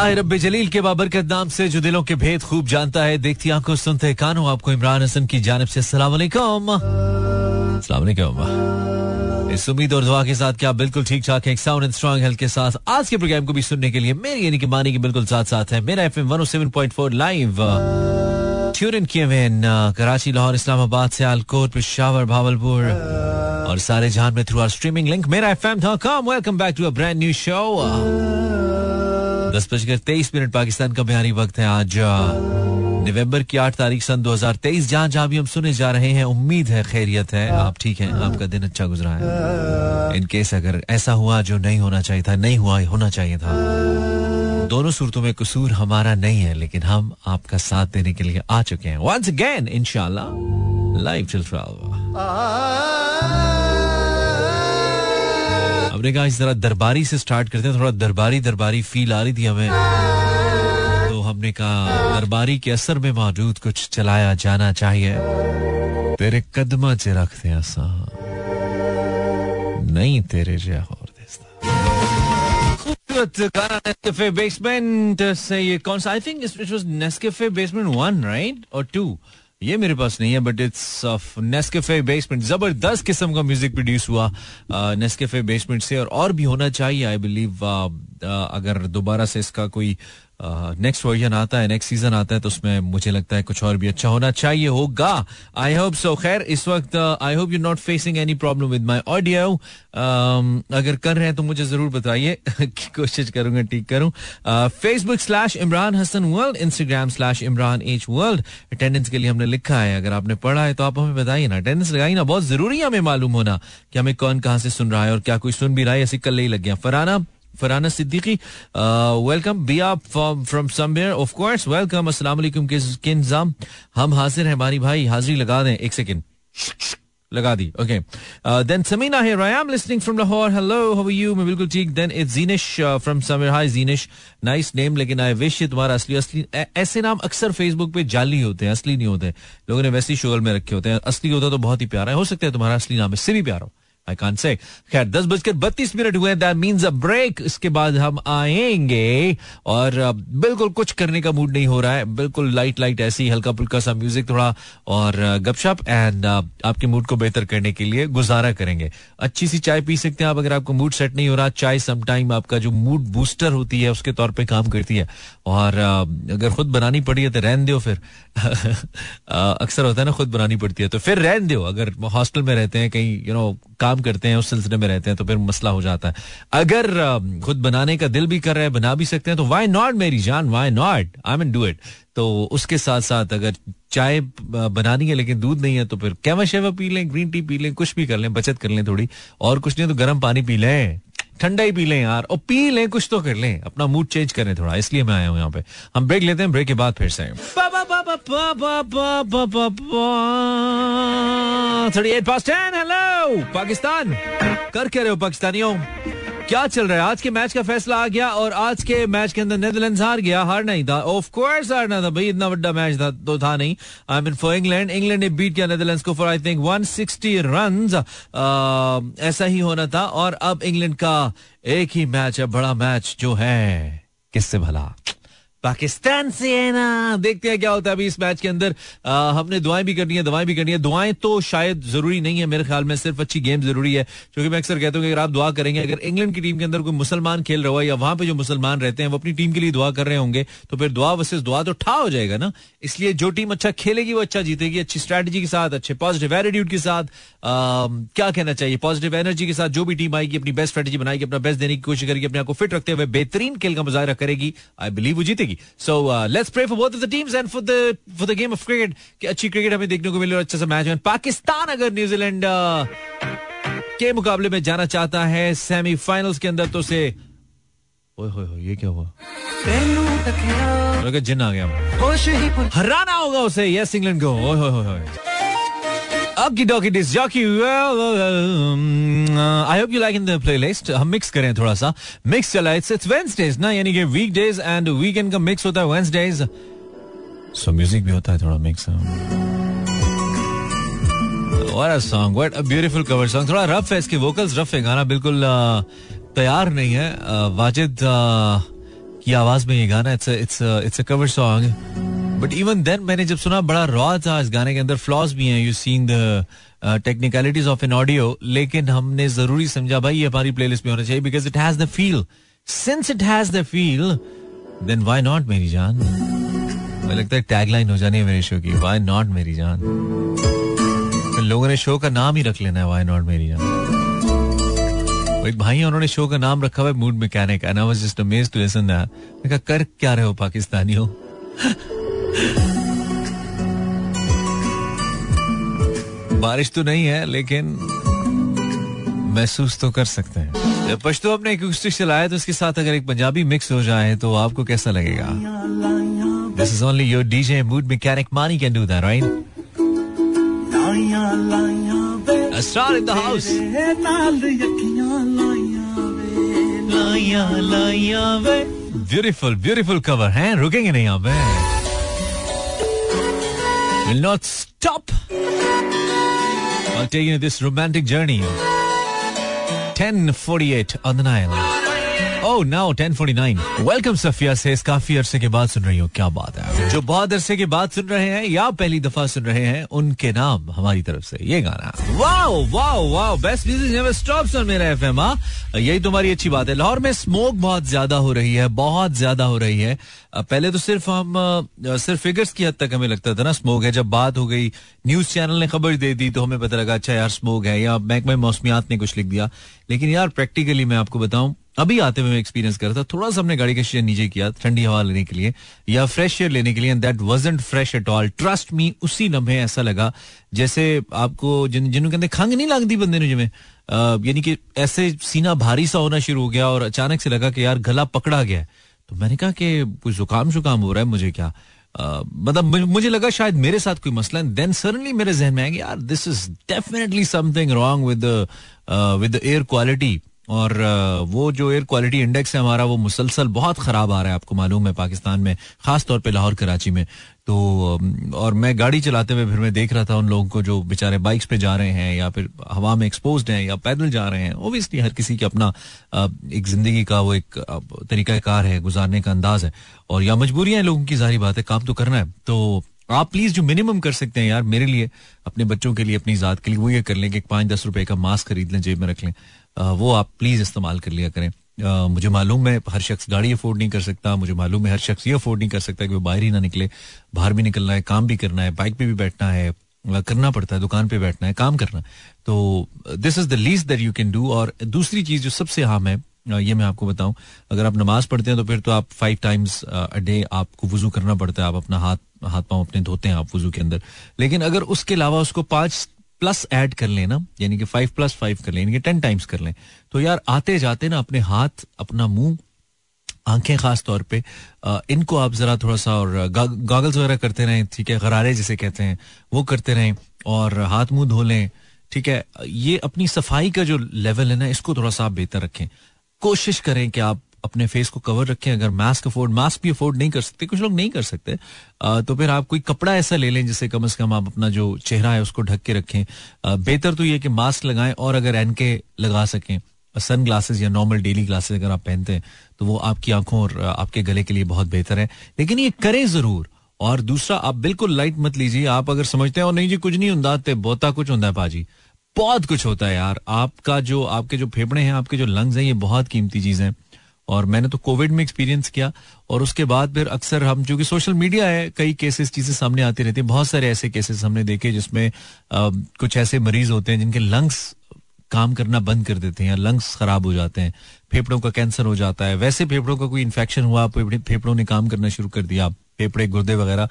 दाए रब्बे जलील के बाबरकत नाम से जो दिलों के भेद खूब जानता है, देखती आंखों सुनते कानों, आपको इमरान हसन की जानिब से अस्सलाम वालेकुम। अस्सलाम वालेकुम। इस उम्मीद और दुआ के साथ कि आप बिल्कुल ठीक ठाक हैं, एक साउंड एंड स्ट्रांग हेल्थ के साथ आज के प्रोग्राम को भी सुनने के लिए मेरी यानी कि मानी के बिल्कुल साथ साथ है Mera FM 107.4 live tune in किए हुए कराची, लाहौर, इस्लामाबाद, सियालकोट, पेशावर, भावलपुर और सारे जहान में through our streaming link Mera fm.com। Welcome back to a brand new show. 10:23 Pakistan का बिहारी वक्त है। आज नवंबर की 8 तारीख सन 2023। जहाँ भी हम सुने जा रहे हैं, उम्मीद है खैरियत है, आप ठीक हैं, आपका दिन अच्छा गुजरा है। इनकेस अगर ऐसा हुआ जो नहीं होना चाहिए था, नहीं हुआ होना चाहिए था, दोनों सूरतों में कसूर हमारा नहीं है, लेकिन हम आपका साथ देने के लिए आ चुके हैं वंस अगेन इंशाल्लाह लाइव टिल 12। हमने कहा इस तरह दरबारी से स्टार्ट करते हैं, थोड़ा दरबारी फील आ रही थी हमें, तो हमने कहा दरबारी के असर में मौजूद कुछ चलाया जाना चाहिए। तेरे कदमा च रखते हैं सा नहीं तेरे जया और खूबसूरत गाना नेस्कैफे बेसमेंट से। ये कौन सा, I think it was Nescafe basement 1 right और 2, ये मेरे पास नहीं है but it's of Nescafe basement. जबरदस्त किस्म का म्यूजिक प्रोड्यूस हुआ नेस्कैफे बेसमेंट से और भी होना चाहिए आई बिलीव। अगर दोबारा से इसका कोई नेक्स्ट वर्जन आता है, नेक्स्ट सीजन आता है, तो उसमें मुझे लगता है कुछ और भी अच्छा होना चाहिए होगा। I hope so. खैर इस वक्त I hope you not facing any problem with my audio. अगर कर रहे हैं तो मुझे जरूर बताइए कोशिश करूंगा ठीक करूं। Facebook/ImranHasanWorld, Instagram/ImranHWorld। अटेंडेंस के लिए हमने लिखा है, अगर आपने पढ़ा है तो आप हमें बताइए ना, अटेंडेंस लगाइए ना, बहुत जरूरी है हमें मालूम होना कि हमें कौन कहाँ से सुन रहा है और क्या कोई सुन भी रहा है। ऐसे कल ही लग गया। फराना सिद्दीकी वेलकम। बिया from somewhere of course welcome. अस्सलाम वालेकुम के इंतजाम हम हाजिर हैं हमारी भाई, हाजिरी लगा दें। एक सेकंड लगा दी। Okay then Samina here I am listening from Lahore. Hello how are you. मैं बिल्कुल ठीक। Then it's Jinish from somewhere. Hi Jinish, nice name, लेकिन आई विश ये तुम्हारा असली ऐसे नाम अक्सर फेसबुक पे जाली होते हैं, असली नहीं होते, लोगों ने वैसे ही शोर में रखे होते हैं। असली होता तो बहुत ही प्यारा है। हो सकता है तुम्हारा असली नाम इससे भी प्यारा हो। I can't say. खैर 10:32 हुए, that means a break. इसके बाद हम आएंगे और बिल्कुल कुछ करने का मूड नहीं हो रहा है, बिल्कुल लाइट ऐसी हल्का पुल्का सा म्यूजिक थोड़ा और गपशप एंड आपके मूड को बेहतर करने के लिए गुजारा करेंगे। अच्छी सी चाय पी सकते हैं आप, अगर आपको मूड सेट नहीं हो रहा। चाय समटाइम आपका जो मूड बूस्टर होती है उसके तौर पर काम करती है और अगर खुद बनानी पड़ी है तो रहने दो, फिर अक्सर होता है ना खुद बनानी पड़ती है तो फिर रहने दो। अगर हॉस्टल में रहते हैं कहीं यू नो, काम करते हैं उस सिलसिले में रहते हैं तो फिर मसला हो जाता है। अगर खुद बनाने का दिल भी कर रहा है, बना भी सकते हैं, तो व्हाई नॉट मेरी जान, why not, I mean do it. तो उसके साथ साथ अगर चाय बनानी है लेकिन दूध नहीं है तो फिर कहवा शेवा पी लें, ग्रीन टी पी लें, कुछ भी कर लें, बचत कर लें थोड़ी, और कुछ नहीं तो गर्म पानी पी लें, ठंडा ही पी लें यार, और पी लें, कुछ तो कर लें, अपना मूड चेंज करें थोड़ा। इसलिए मैं आया हूँ यहाँ पे। हम ब्रेक लेते हैं, ब्रेक के बाद फिर से 38 past 10। हेलो पाकिस्तान, कर क्या रहे हो पाकिस्तानियों, क्या चल रहा है। आज के मैच का फैसला आ गया और आज के मैच के अंदर नेदरलैंड्स हार गया। हारना ही था, ऑफ कोर्स हारना था भाई, इतना बड़ा मैच था तो था नहीं। आई मीन फॉर इंग्लैंड ने बीट किया नेदरलैंड्स को फॉर आई थिंक 160 रन्स, ऐसा ही होना था। और अब इंग्लैंड का एक ही मैच है, बड़ा मैच जो है किससे भला, पाकिस्तान से है ना। देखते हैं क्या होता है अभी इस मैच के अंदर। हमने दुआएं भी करनी है। दुआएं तो शायद जरूरी नहीं है मेरे ख्याल में, सिर्फ अच्छी गेम जरूरी है, क्योंकि मैं अक्सर कहता हूँ कि अगर आप दुआ करेंगे, अगर इंग्लैंड की टीम के अंदर कोई मुसलमान खेल रहा हो या वहां पे जो मुसलमान रहते हैं वो अपनी टीम के लिए दुआ कर रहे होंगे तो फिर दुआ वर्सेस दुआ तो ठा हो जाएगा ना। इसलिए जो टीम अच्छा खेलेगी वो अच्छा जीतेगी, अच्छी स्ट्रैटेजी के साथ, अच्छे पॉजिटिव एटीट्यूड के साथ, क्या कहना चाहिए, पॉजिटिव एनर्जी के साथ जो भी टीम आएगी अपनी बेस्ट स्ट्रैटेजी बनाएगी, अपना बेस्ट देने की कोशिश करेगी, अपने आप को फिट रखते हुए बेहतरीन खेल का मुजाहरा करेगी, आई बिलीव वो जीतेगी। So let's pray for both of the teams and for the game of cricket कि अच्छी क्रिकेट हमें देखने को मिले और अच्छा सा मैच हो। पाकिस्तान अगर न्यूजीलैंड के मुकाबले में जाना चाहता है सेमीफाइनल्स के अंदर तो से ये क्या हुआ, जिन आ गया, हराना होगा उसे। यस इंग्लैंड को आपकी डॉकी disc jockey. I hope you like in the playlist. हम मिक्स करें थोड़ा सा, मिक्स चला। इट्स वेडनेसडेज ना, यानी कि वीकडेज एंड वीकेंड का मिक्स होता है वेडनेसडेज, सो म्यूजिक भी होता है थोड़ा mix. What a song, what a beautiful cover song. थोड़ा रफ है, इसके वोकल्स रफ है, गाना बिल्कुल तैयार नहीं है। वाजिद की आवाज में ये गाना it's a cover song, but even then मैंने जब सुना बड़ा रॉ था. इस गाने के अंदर फ्लॉज भी हैं, you seeing the technicalities of an audio, लेकिन हमने जरूरी समझा भाई ये हमारी प्लेलिस्ट में होना चाहिए because it has the feel. Since it has the feel, then why not मेरी जान. मुझे लगता है टैगलाइन हो जानी है मेरे शो की, why not मेरी जान. लोगों ने शो का नाम ही रख लेना है why not मेरी जान. एक भाई है उन्होंने शो का नाम रखा हुआ है mood mechanic, and I was just amazed to listen that. मैंने कहा कर क्या रहे हो पाकिस्तानियों. बारिश तो नहीं है लेकिन महसूस तो कर सकते हैं. जब पश्तो अपने एकस्टिक चलाया तो उसके साथ अगर एक पंजाबी मिक्स हो जाए तो आपको कैसा लगेगा. This is only your DJ mood mechanic मानी can do that right. A star in the house. Beautiful, beautiful cover है. रुकेंगे नहीं आप. Will not stop. I'll take you on this romantic journey. 10:48 on the Nile. Oh, now 10:49. Welcome Safia says काफी अरसे के बाद सुन रही हो. क्या बात है. जो बहुत अरसे के बाद सुन रहे हैं या पहली दफा सुन रहे हैं उनके नाम हमारी तरफ से ये गाना. Wow wow wow. Best music never stops on Mera FM. यही तुम्हारी अच्छी बात है. लाहौर में स्मोक बहुत ज्यादा हो रही है, बहुत ज्यादा हो रही है. पहले तो सिर्फ फिगर्स की हद तक हमें लगता था ना स्मोक है. जब बात हो गई न्यूज चैनल ने खबर दे दी तो हमें पता लगा अच्छा यार स्मोक है, या महकमा मौसमियात ने कुछ लिख दिया. लेकिन यार प्रैक्टिकली मैं आपको बताऊं अभी आते हुए मैं एक्सपीरियंस कर रहा था. थोड़ा सा हमने गाड़ी का शीशा नीचे किया ठंडी हवा लेने के लिए या फ्रेश एयर लेने के लिए, and that wasn't fresh at all. Trust me उसी लम्हे ऐसा लगा जैसे आपको जिनके अंदर खंग नहीं लगती बंदे ने जिन्हें, यानी कि ऐसे सीना भारी सा होना शुरू हो गया और अचानक से लगा कि यार गला पकड़ा गया. तो मैंने कहा कि कुछ जुकाम शुकाम हो रहा है मुझे क्या, मतलब मुझे लगा शायद मेरे साथ कोई मसला है. देन सडनली मेरे जहन में आया कि यार this is definitely something wrong with the air quality. और वो जो एयर क्वालिटी इंडेक्स है हमारा वो मुसलसल बहुत ख़राब आ रहा है. आपको मालूम है पाकिस्तान में ख़ास तौर पे लाहौर कराची में. तो और मैं गाड़ी चलाते हुए फिर मैं देख रहा था उन लोगों को जो बेचारे बाइक्स पे जा रहे हैं या फिर हवा में एक्सपोज्ड हैं या पैदल जा रहे हैं. ओबियसली हर किसी की अपना एक ज़िंदगी का वो एक तरीक़ाकार है, गुजारने का अंदाज़ है, और या मजबूरियाँ हैं लोगों की. ज़ाहिर बात है काम तो करना है. तो आप प्लीज जो मिनिमम कर सकते हैं यार मेरे लिए, अपने बच्चों के लिए, अपनी ज़ात के लिए, वो ये कर लें कि 5-10 रुपए का मास्क खरीद लें, जेब में रख लें. वो आप प्लीज इस्तेमाल कर लिया करें. मुझे मालूम है हर शख्स गाड़ी अफोर्ड नहीं कर सकता, मुझे मालूम है हर शख्स ये अफोर्ड नहीं कर सकता कि वो बाहर ही ना निकले. बाहर भी निकलना है, काम भी करना है, बाइक पे भी बैठना है, करना पड़ता है, दुकान पे बैठना है, काम करना. तो this is the least that you can do. और दूसरी चीज जो सबसे अहम है ये मैं आपको बताऊं, अगर आप नमाज पढ़ते हैं तो फिर तो आप 5 times a day आपको वुजू करना पड़ता है. आप अपना हाथ पांव अपने धोते हैं आप वुजू के अंदर. लेकिन अगर उसके अलावा उसको 5+ ऐड कर लें ना, यानी कि 5+5 कर लें, यानी कि 10 times कर लें, तो यार आते जाते ना अपने हाथ, अपना मुंह, आंखें खास तौर पे इनको आप जरा थोड़ा सा, और गॉगल्स वगैरह करते रहें, ठीक है, गरारे जिसे कहते हैं वो करते रहें, और हाथ मुंह धो लें, ठीक है. ये अपनी सफाई का जो लेवल है ना इसको थोड़ा सा आप बेहतर रखें. कोशिश करें कि आप अपने फेस को कवर रखें. अगर मास्क भी अफोर्ड नहीं कर सकते, कुछ लोग नहीं कर सकते, तो फिर आप कोई कपड़ा ऐसा ले लें जिससे कम से कम आप अपना जो चेहरा है उसको ढक के रखें. बेहतर तो ये कि मास्क लगाएं, और अगर एनके लगा सकें, सन ग्लासेस या नॉर्मल डेली ग्लासेस अगर आप पहनते हैं तो वो आपकी आंखों और आपके गले के लिए बहुत बेहतर है. लेकिन ये करें जरूर. और दूसरा, आप बिल्कुल लाइट मत लीजिए. आप अगर समझते हैं और नहीं जी कुछ नहीं होता, बहुता कुछ होता है पाजी, बहुत कुछ होता है यार. आपके जो फेफड़े हैं, आपके जो लंग्स हैं, ये बहुत कीमती चीज़ हैं. और मैंने तो कोविड में एक्सपीरियंस किया, और उसके बाद फिर अक्सर हम, चूंकि सोशल मीडिया है, कई केसेस चीज़ें सामने आती रहती हैं. बहुत सारे ऐसे केसेस हमने देखे जिसमें कुछ ऐसे मरीज होते हैं जिनके लंग्स काम करना बंद कर देते हैं, लंग्स खराब हो जाते हैं, फेफड़ों का कैंसर हो जाता है. वैसे फेफड़ों का कोई इन्फेक्शन हुआ, फेफड़ों ने काम करना शुरू कर दिया, फेफड़े गुर्दे वगैरह.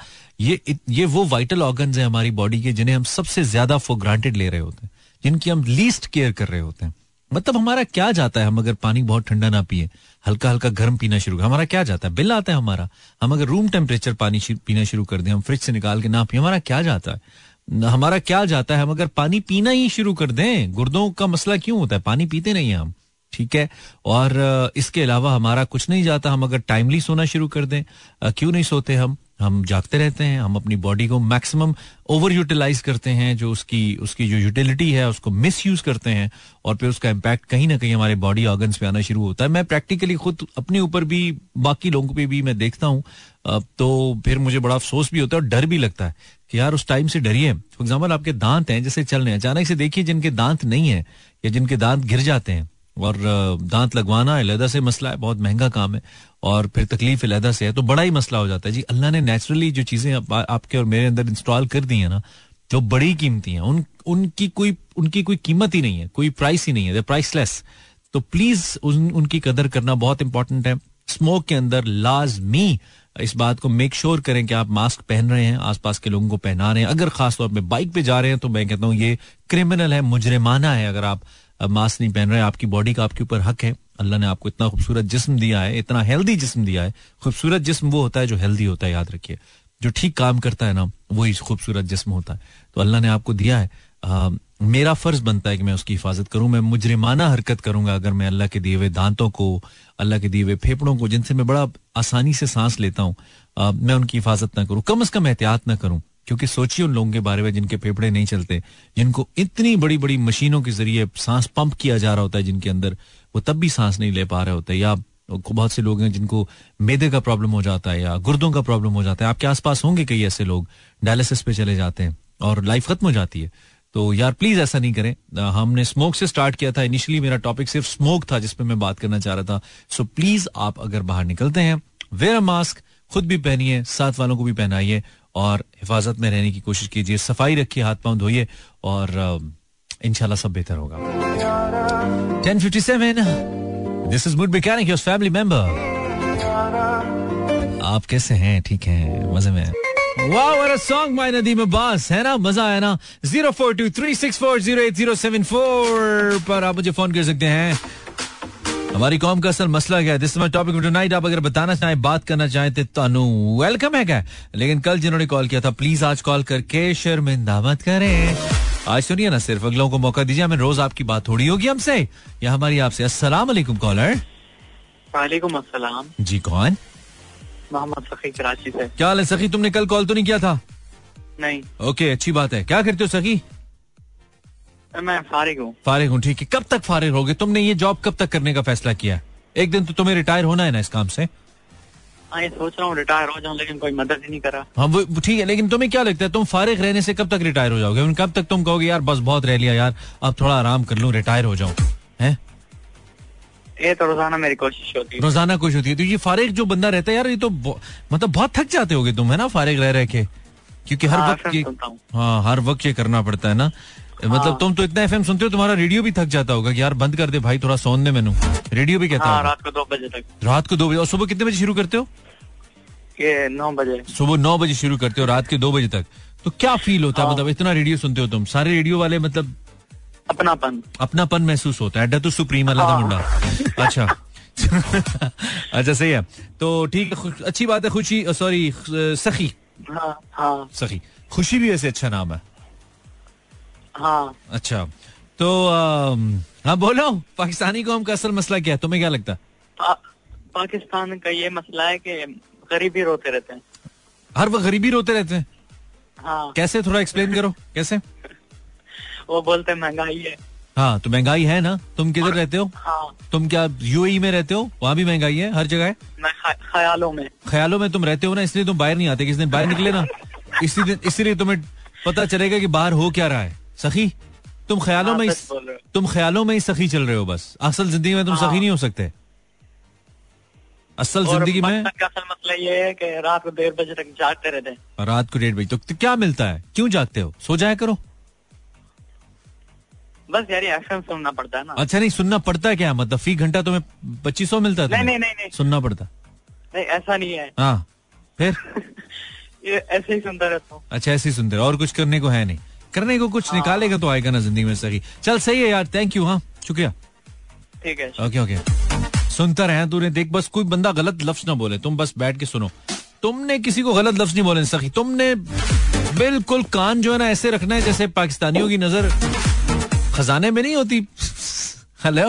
ये वो वाइटल ऑर्गन्स हैं हमारी बॉडी के जिन्हें हम सबसे ज्यादा फॉर ग्रांटेड ले रहे होते हैं, जिनकी हम लीस्ट केयर कर रहे होते हैं. मतलब हमारा क्या जाता है, हम अगर पानी बहुत ठंडा ना पिए, हल्का हल्का गर्म पीना शुरू करें, हमारा क्या जाता है, बिल आता है हमारा. हम अगर रूम टेम्परेचर पानी पीना शुरू कर दें, हम फ्रिज से निकाल के ना पिए, हमारा क्या जाता है. हमारा क्या जाता है हम अगर पानी पीना ही शुरू कर दें. गुर्दों का मसला क्यों होता है, पानी पीते नहीं है हम. ठीक है, और इसके अलावा हमारा कुछ नहीं जाता। हम अगर टाइमली सोना शुरू कर दें, क्यों नहीं सोते हम जागते रहते हैं, हम अपनी बॉडी को मैक्सिमम ओवर यूटिलाइज करते हैं, जो उसकी जो यूटिलिटी है उसको मिस यूज करते हैं, और फिर उसका इम्पैक्ट कहीं ना कहीं हमारे बॉडी ऑर्गन्स पे आना शुरू होता है। मैं प्रैक्टिकली खुद अपने ऊपर भी, बाकी लोगों पे भी मैं देखता हूँ, तो फिर मुझे बड़ा अफसोस भी होता है और डर भी लगता है कि यार उस टाइम से डरिए। फॉर एग्जाम्पल आपके दांत हैं जैसे चल रहे हैं, अचानक से देखिए जिनके दांत नहीं है या जिनके दांत गिर जाते हैं, और दांत लगवाना अलहदा से मसला है, बहुत महंगा काम है, और फिर तकलीफ अलहदा से है, तो बड़ा ही मसला हो जाता है जी। अल्लाह ने नेचुरली जो चीज़ें आपके और मेरे अंदर इंस्टॉल कर दी हैं ना, जो बड़ी कीमती हैं, उनकी कोई कीमत ही नहीं है, कोई प्राइस ही नहीं है, दे प्राइसलेस। तो प्लीज़ उनकी कदर करना बहुत इंपॉर्टेंट है। स्मोक के अंदर लाजमी इस बात को मेक श्योर करें कि आप मास्क पहन रहे हैं, आसपास के लोगों को पहना रहे हैं। अगर खासतौर पर बाइक पे जा रहे हैं तो मैं कहता हूँ ये क्रिमिनल है, मुजरिमाना है अगर आप मास्क नहीं पहन रहे। आपकी बॉडी का आपके ऊपर हक है, अल्लाह ने आपको इतना खूबसूरत जिस्म दिया है, इतना हेल्दी जिस्म दिया है। खूबसूरत जिस्म वो होता है जो हेल्दी होता है, याद रखिए। जो ठीक काम करता है ना, वही खूबसूरत जिस्म होता है। तो अल्लाह ने आपको दिया है, मेरा फर्ज बनता है कि मैं उसकी हिफाजत करूं। मैं मुजरिमाना हरकत करूंगा अगर मैं अल्लाह के दिए हुए दांतों को, अल्लाह के दिए हुए फेफड़ों को, जिनसे मैं बड़ा आसानी से सांस लेता हूं, मैं उनकी हिफाजत ना करूं, कम अज कम एहतियात ना करूं। क्योंकि सोचिए उन लोगों के बारे में जिनके फेफड़े नहीं चलते, जिनको इतनी बड़ी बड़ी मशीनों के जरिए सांस पंप किया जा रहा होता है, जिनके अंदर वो तब भी सांस नहीं ले पा रहे होते, या बहुत से लोग हैं जिनको मेदे का प्रॉब्लम हो जाता है या गुर्दों का प्रॉब्लम हो जाता है। आपके आसपास होंगे कई ऐसे लोग, डायलिसिस पे चले जाते हैं और लाइफ खत्म हो जाती है। तो यार प्लीज ऐसा नहीं करें। हमने स्मोक से स्टार्ट किया था, इनिशियली मेरा टॉपिक सिर्फ स्मोक था जिसपे मैं बात करना चाह रहा था। सो प्लीज आप अगर बाहर निकलते हैं, वेयर अ मास्क, खुद भी पहनिए, साथ वालों को भी पहनाइए, और हिफाजत में रहने की कोशिश कीजिए, सफाई रखिए, हाथ पांव धोइए, और इंशाल्लाह सब बेहतर होगा। 10:57 this is mood mechanic, your family member. आप कैसे हैं? ठीक हैं, मजे में हैं? वाह, what a song by Nadeem Abbas, है ना, मजा है ना। 0423640804 पर आप मुझे फोन कर सकते हैं। हमारी कौम का असल मसला क्या है, this is my topic of tonight. आप अगर बताना चाहें, बात करना चाहें तो तानू वेलकम है क्या, लेकिन कल जिन्होंने कॉल किया था प्लीज आज कॉल करके शर्मिंदा मत करें। आज सुनिए ना, सिर्फ अगलों को मौका दीजिए, हमें रोज आपकी बात थोड़ी होगी हमसे या हमारी आपसे। अस्सलाम वालेकुम कॉलर। वालेकुम अस्सलाम जी, कौन? मोहम्मद सखी कराची से। क्या हाल है सखी, तुमने कल कॉल तो नहीं किया था? नहीं। ओके, अच्छी बात है। क्या करते हो सखी? मैं फारिग हूँ। ठीक है, कब तक फारिग होगे? तुमने ये जॉब कब तक करने का फैसला किया है? एक दिन तो तुम्हें रिटायर होना है ना इस काम से। ये सोच रहा हूँ रिटायर हो जाऊँ, लेकिन कोई मदद ही नहीं करा। हाँ वो ठीक है, लेकिन तुम्हें क्या लगता है तुम फारिग रहने से कब तक रिटायर हो जाओगे? कब तक तुम कहोगे यार बस बहुत रह लिया यार, अब थोड़ा आराम कर लूँ, रिटायर हो जाऊँ? है ये तो रोजाना मेरी कोशिश होती है, रोजाना कोशिश होती है। तो ये फारिग जो बंदा रहता है यार, ये तो मतलब बहुत थक जाते होगे तुम, है ना, फारिग रह के, क्योंकि हर वक्त ये करना पड़ता है ना। मतलब तुम तो इतना एफएम सुनते हो, तुम्हारा रेडियो भी थक जाता होगा कि यार बंद कर दे भाई, थोड़ा सोन दे। मैनू रेडियो भी कहता है रात को 2 बजे। और सुबह कितने बजे शुरू करते हो? 9 बजे। सुबह 9 बजे शुरू करते हो, रात के 2 बजे तक। तो क्या फील होता है, मतलब इतना रेडियो सुनते हो तुम? सारे रेडियो वाले मतलब अपनापन महसूस होता है, अड्डा तो सुप्रीम अल्लाह दा मुंडा। अच्छा अच्छा, सही है, तो ठीक है, अच्छी बात है। खुशी, सॉरी सखी, सखी खुशी भी वैसे अच्छा नाम है। हाँ अच्छा, तो हाँ बोलो, पाकिस्तानी कौम का असल मसला क्या है, तुम्हें क्या लगता है? पाकिस्तान का ये मसला है कि गरीबी रोते रहते हैं, हर वक्त गरीबी रोते रहते हैं। हाँ कैसे, थोड़ा एक्सप्लेन करो कैसे? वो बोलते महंगाई है। हाँ तो महंगाई है ना, तुम किधर रहते हो? हाँ। तुम क्या यूएई में रहते हो? वहाँ भी महंगाई है हर जगह। ख्यालों में तुम रहते हो ना, इसलिए तुम बाहर नहीं आते। किस दिन बाहर निकले ना, इसीलिए तुम्हें पता चलेगा कि बाहर हो क्या रहा है। सखी तुम ख्यालों में ही सखी चल रहे हो, बस असल जिंदगी में तुम सखी नहीं हो सकते। असल जिंदगी में असल मसला ये है कि रात को 1:30 बजे तक जागते रहते हैं। रात को 1:30 बजे तक तो क्या मिलता है? क्यों जागते हो, सो जाया करो। बस यार एफएम सुनना पड़ता है ना। अच्छा, नहीं सुनना पड़ता है क्या, मतलब फी घंटा तुम्हें 2500 मिलता है? नहीं, सुनना पड़ता नहीं, ऐसा नहीं है। हाँ फिर ऐसे ही सुनता रहता हूँ। अच्छा ऐसे ही सुनते रहो, और कुछ करने को है नहीं? करने को कुछ निकालेगा तो आएगा ना जिंदगी में सखी। चल सही है यार, थैंक यू। हाँ शुक्रिया, ठीक है, ओके। सुनता रहे तूने, देख बस कोई बंदा गलत लफ्ज ना बोले, तुम बस बैठ के सुनो, तुमने किसी को गलत लफ्ज नहीं बोले सखी। तुमने बिल्कुल कान जो है ना ऐसे रखना है जैसे पाकिस्तानियों की नजर खजाने में नहीं होती। हेलो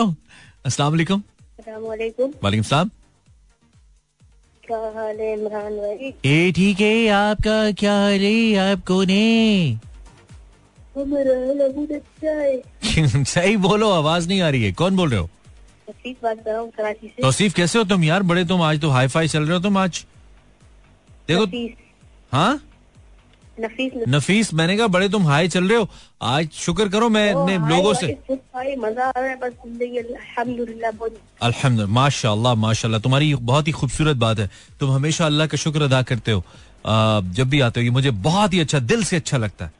अस्सलाम वालेकुम। वालेकुम सलाम। क्या हाल है इमरान भाई? ए ठीक है, आपका क्या हाल है? आपको ने अच्छा सही बोलो, आवाज नहीं आ रही है। कौन बोल रहे हो? तौसीफ बात कर रहा हूँ कराची से। तौसीफ कैसे हो तुम यार? बड़े तुम आज तो हाई फाई चल रहे हो तुम आज। देखो हाँ नफीस मैंने कहा बड़े तुम हाई चल रहे हो आज। शुक्र करो मैंने लोगों से मजा आ रहा है बस जिंदगी। अल्हम्दुलिल्लाह माशाल्लाह माशाल्लाह। तुम्हारी बहुत ही खूबसूरत बात है, तुम हमेशा अल्लाह का शुक्र अदा करते हो जब भी आते हो। ये मुझे बहुत ही अच्छा दिल से अच्छा लगता है,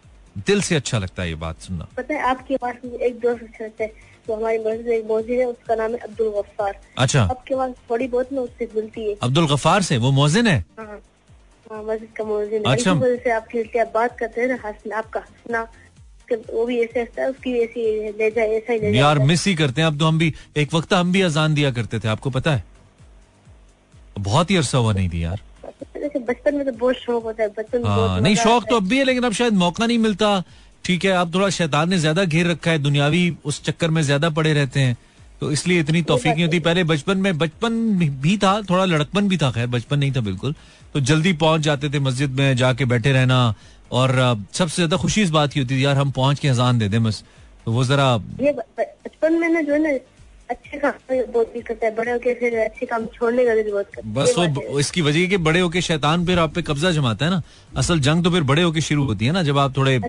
दिल से अच्छा लगता है ये बात सुनना। पता है आपकी आवाज में एक दोस्त अच्छा लगता है तो हमारी मस्जिद में एक मोज़िन है उसका नाम है अब्दुल गफ्फार। अच्छा आपकी आवाज थोड़ी बहुत में उससे मिलती है। अब्दुल गफ्फार से वो मोज़िन है? हाँ, मस्जिद का मोज़िन है। अच्छा जैसे आप खेलते आप बात करते हैं ना हंसना, आपका हंसना वो भी ऐसे हंसता है, उसकी ऐसी लहजा ऐसा ही यार मिस ही करते हैं अब तो। हम भी एक वक्त हम भी अजान दिया करते थे, आपको पता है बहुत ही अरसा हुआ नहीं थी यार। बचपन में तो बहुत शौक होता है, बचपन में नहीं शौक तो अब भी है लेकिन अब शायद मौका नहीं मिलता। ठीक है आप थोड़ा शैतान ने ज्यादा घेर रखा है, दुनियावी उस चक्कर में ज्यादा पड़े रहते हैं तो इसलिए इतनी तौफीक नहीं होती। पहले बचपन में बचपन भी था, थोड़ा लड़कपन भी था, खैर बचपन नहीं था बिल्कुल, तो जल्दी पहुंच जाते थे मस्जिद में जाके बैठे रहना। और सबसे ज्यादा खुशी इस बात की होती थी यार हम पहुंच के अजान दे दें बस, तो वो जरा बचपन में ना जो है ना अच्छे काम बहुत भी करता है, बड़े होके फिर अच्छे काम छोड़ने का भी बहुत करता है। बस वो इसकी वजह कि बड़े होके शैतान फिर आप पे कब्जा जमाता है ना, असल जंग तो फिर बड़े होके शुरू होती है ना जब आप थोड़े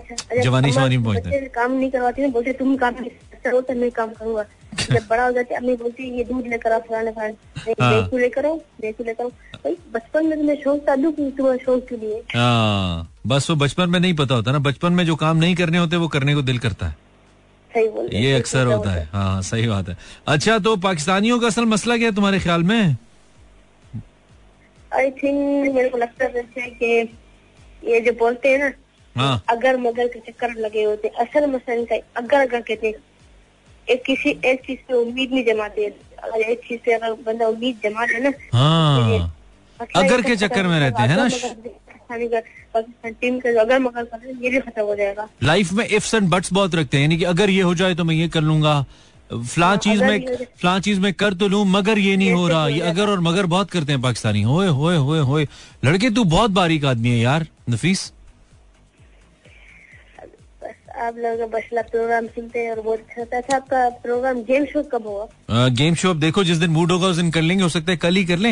जवानी शवानी में पहुंचते हैं। काम नहीं करवाती हैं, बोलते तुम काम नहीं काम करूंगा। जब बड़ा हो जाते अम्मी बोलती ये दूध लेकर आओ, फलाने लेकर आओ, देखू लेकर आओ। भाई बचपन में तुम्हें शौक था, तुम्हारे शौक के लिए। बस वो बचपन में नहीं पता होता ना, बचपन में जो काम नहीं करने होते वो करने को दिल करता है, ये अक्सर होता है। हाँ सही बात है। अच्छा तो पाकिस्तानियों का असल मसला क्या है तुम्हारे ख्याल में? आई थिंक मेरे को लगता है कि ये जो बोलते हैं ना हाँ अगर मगर के चक्कर लगे होते, असल मसला इनका अगर अगर कहते हैं। एक किसी एक चीज पे उम्मीद नहीं जमाते, अगर एक चीज पे अगर बंदा उम्मीद जमा दे ना हाँ अगर के चक्कर में रहते हैं ना पाकिस्तान टीम का, अगर मगर ये भी खत्म हो जाएगा। लाइफ में इफ्स एंड बट्स बहुत रखते हैं, यानी कि अगर ये हो जाए तो मैं ये कर लूंगा, फलां चीज में कर तो लूं मगर ये नहीं हो रहा। ये अगर और मगर बहुत करते हैं पाकिस्तानी। होए होए होए होए लड़के तू बहुत बारीक आदमी है यार नफीस। आप लोग बशला प्रोग्राम सुनते हैं और बहुत अच्छा था। आपका प्रोग्राम गेम शो कब होगा? गेम शो अब देखो जिस दिन मूड होगा उस दिन कर लेंगे, हो सकता है कल ही कर लें।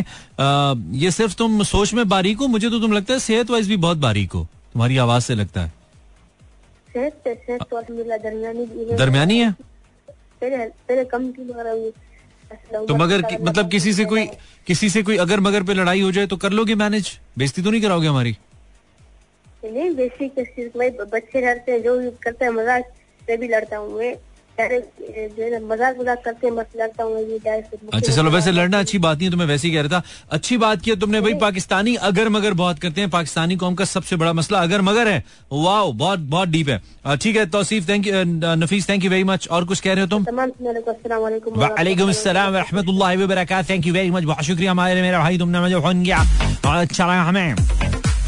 ये सिर्फ तुम सोच में बारीक हो, मुझे तो तुम लगता है सेहत वाइज भी बहुत बारीक हो, तुम्हारी आवाज से लगता है। सेहत तो दरमियानी है, पहले कम की तो मगर मतलब किसी से कोई अगर मगर पे लड़ाई हो जाए तो कर लोगे मैनेज? बेइज्जती तो नहीं कराओगे हमारी? नहीं बेसिक भाई बच्चे लड़ते हैं, जो भी करते हैं मजाक से भी लड़ता हूँ मैं, मजाक करते हैं बस लड़ता हूँ। अच्छा चलो वैसे लड़ना अच्छी बात नहीं है, तो मैं वैसे ही कह रहा था अच्छी बात किया तुमने भाई। पाकिस्तानी अगर मगर बहुत करते हैं, पाकिस्तानी कौम का सबसे बड़ा मसला अगर मगर है। वाओ बहुत बहुत डीप है। ठीक है Tauseef thank you, Nafees thank you very much. और कुछ कह रहे हो तुम? वालेकुम अस्सलाम व रहमतुल्लाहि व बरकातहू। थैंक यू वेरी मच, बहुत शुक्रिया हमारे मेरा भाई, तुमने मुझे फोन किया बहुत अच्छा लगा हमें।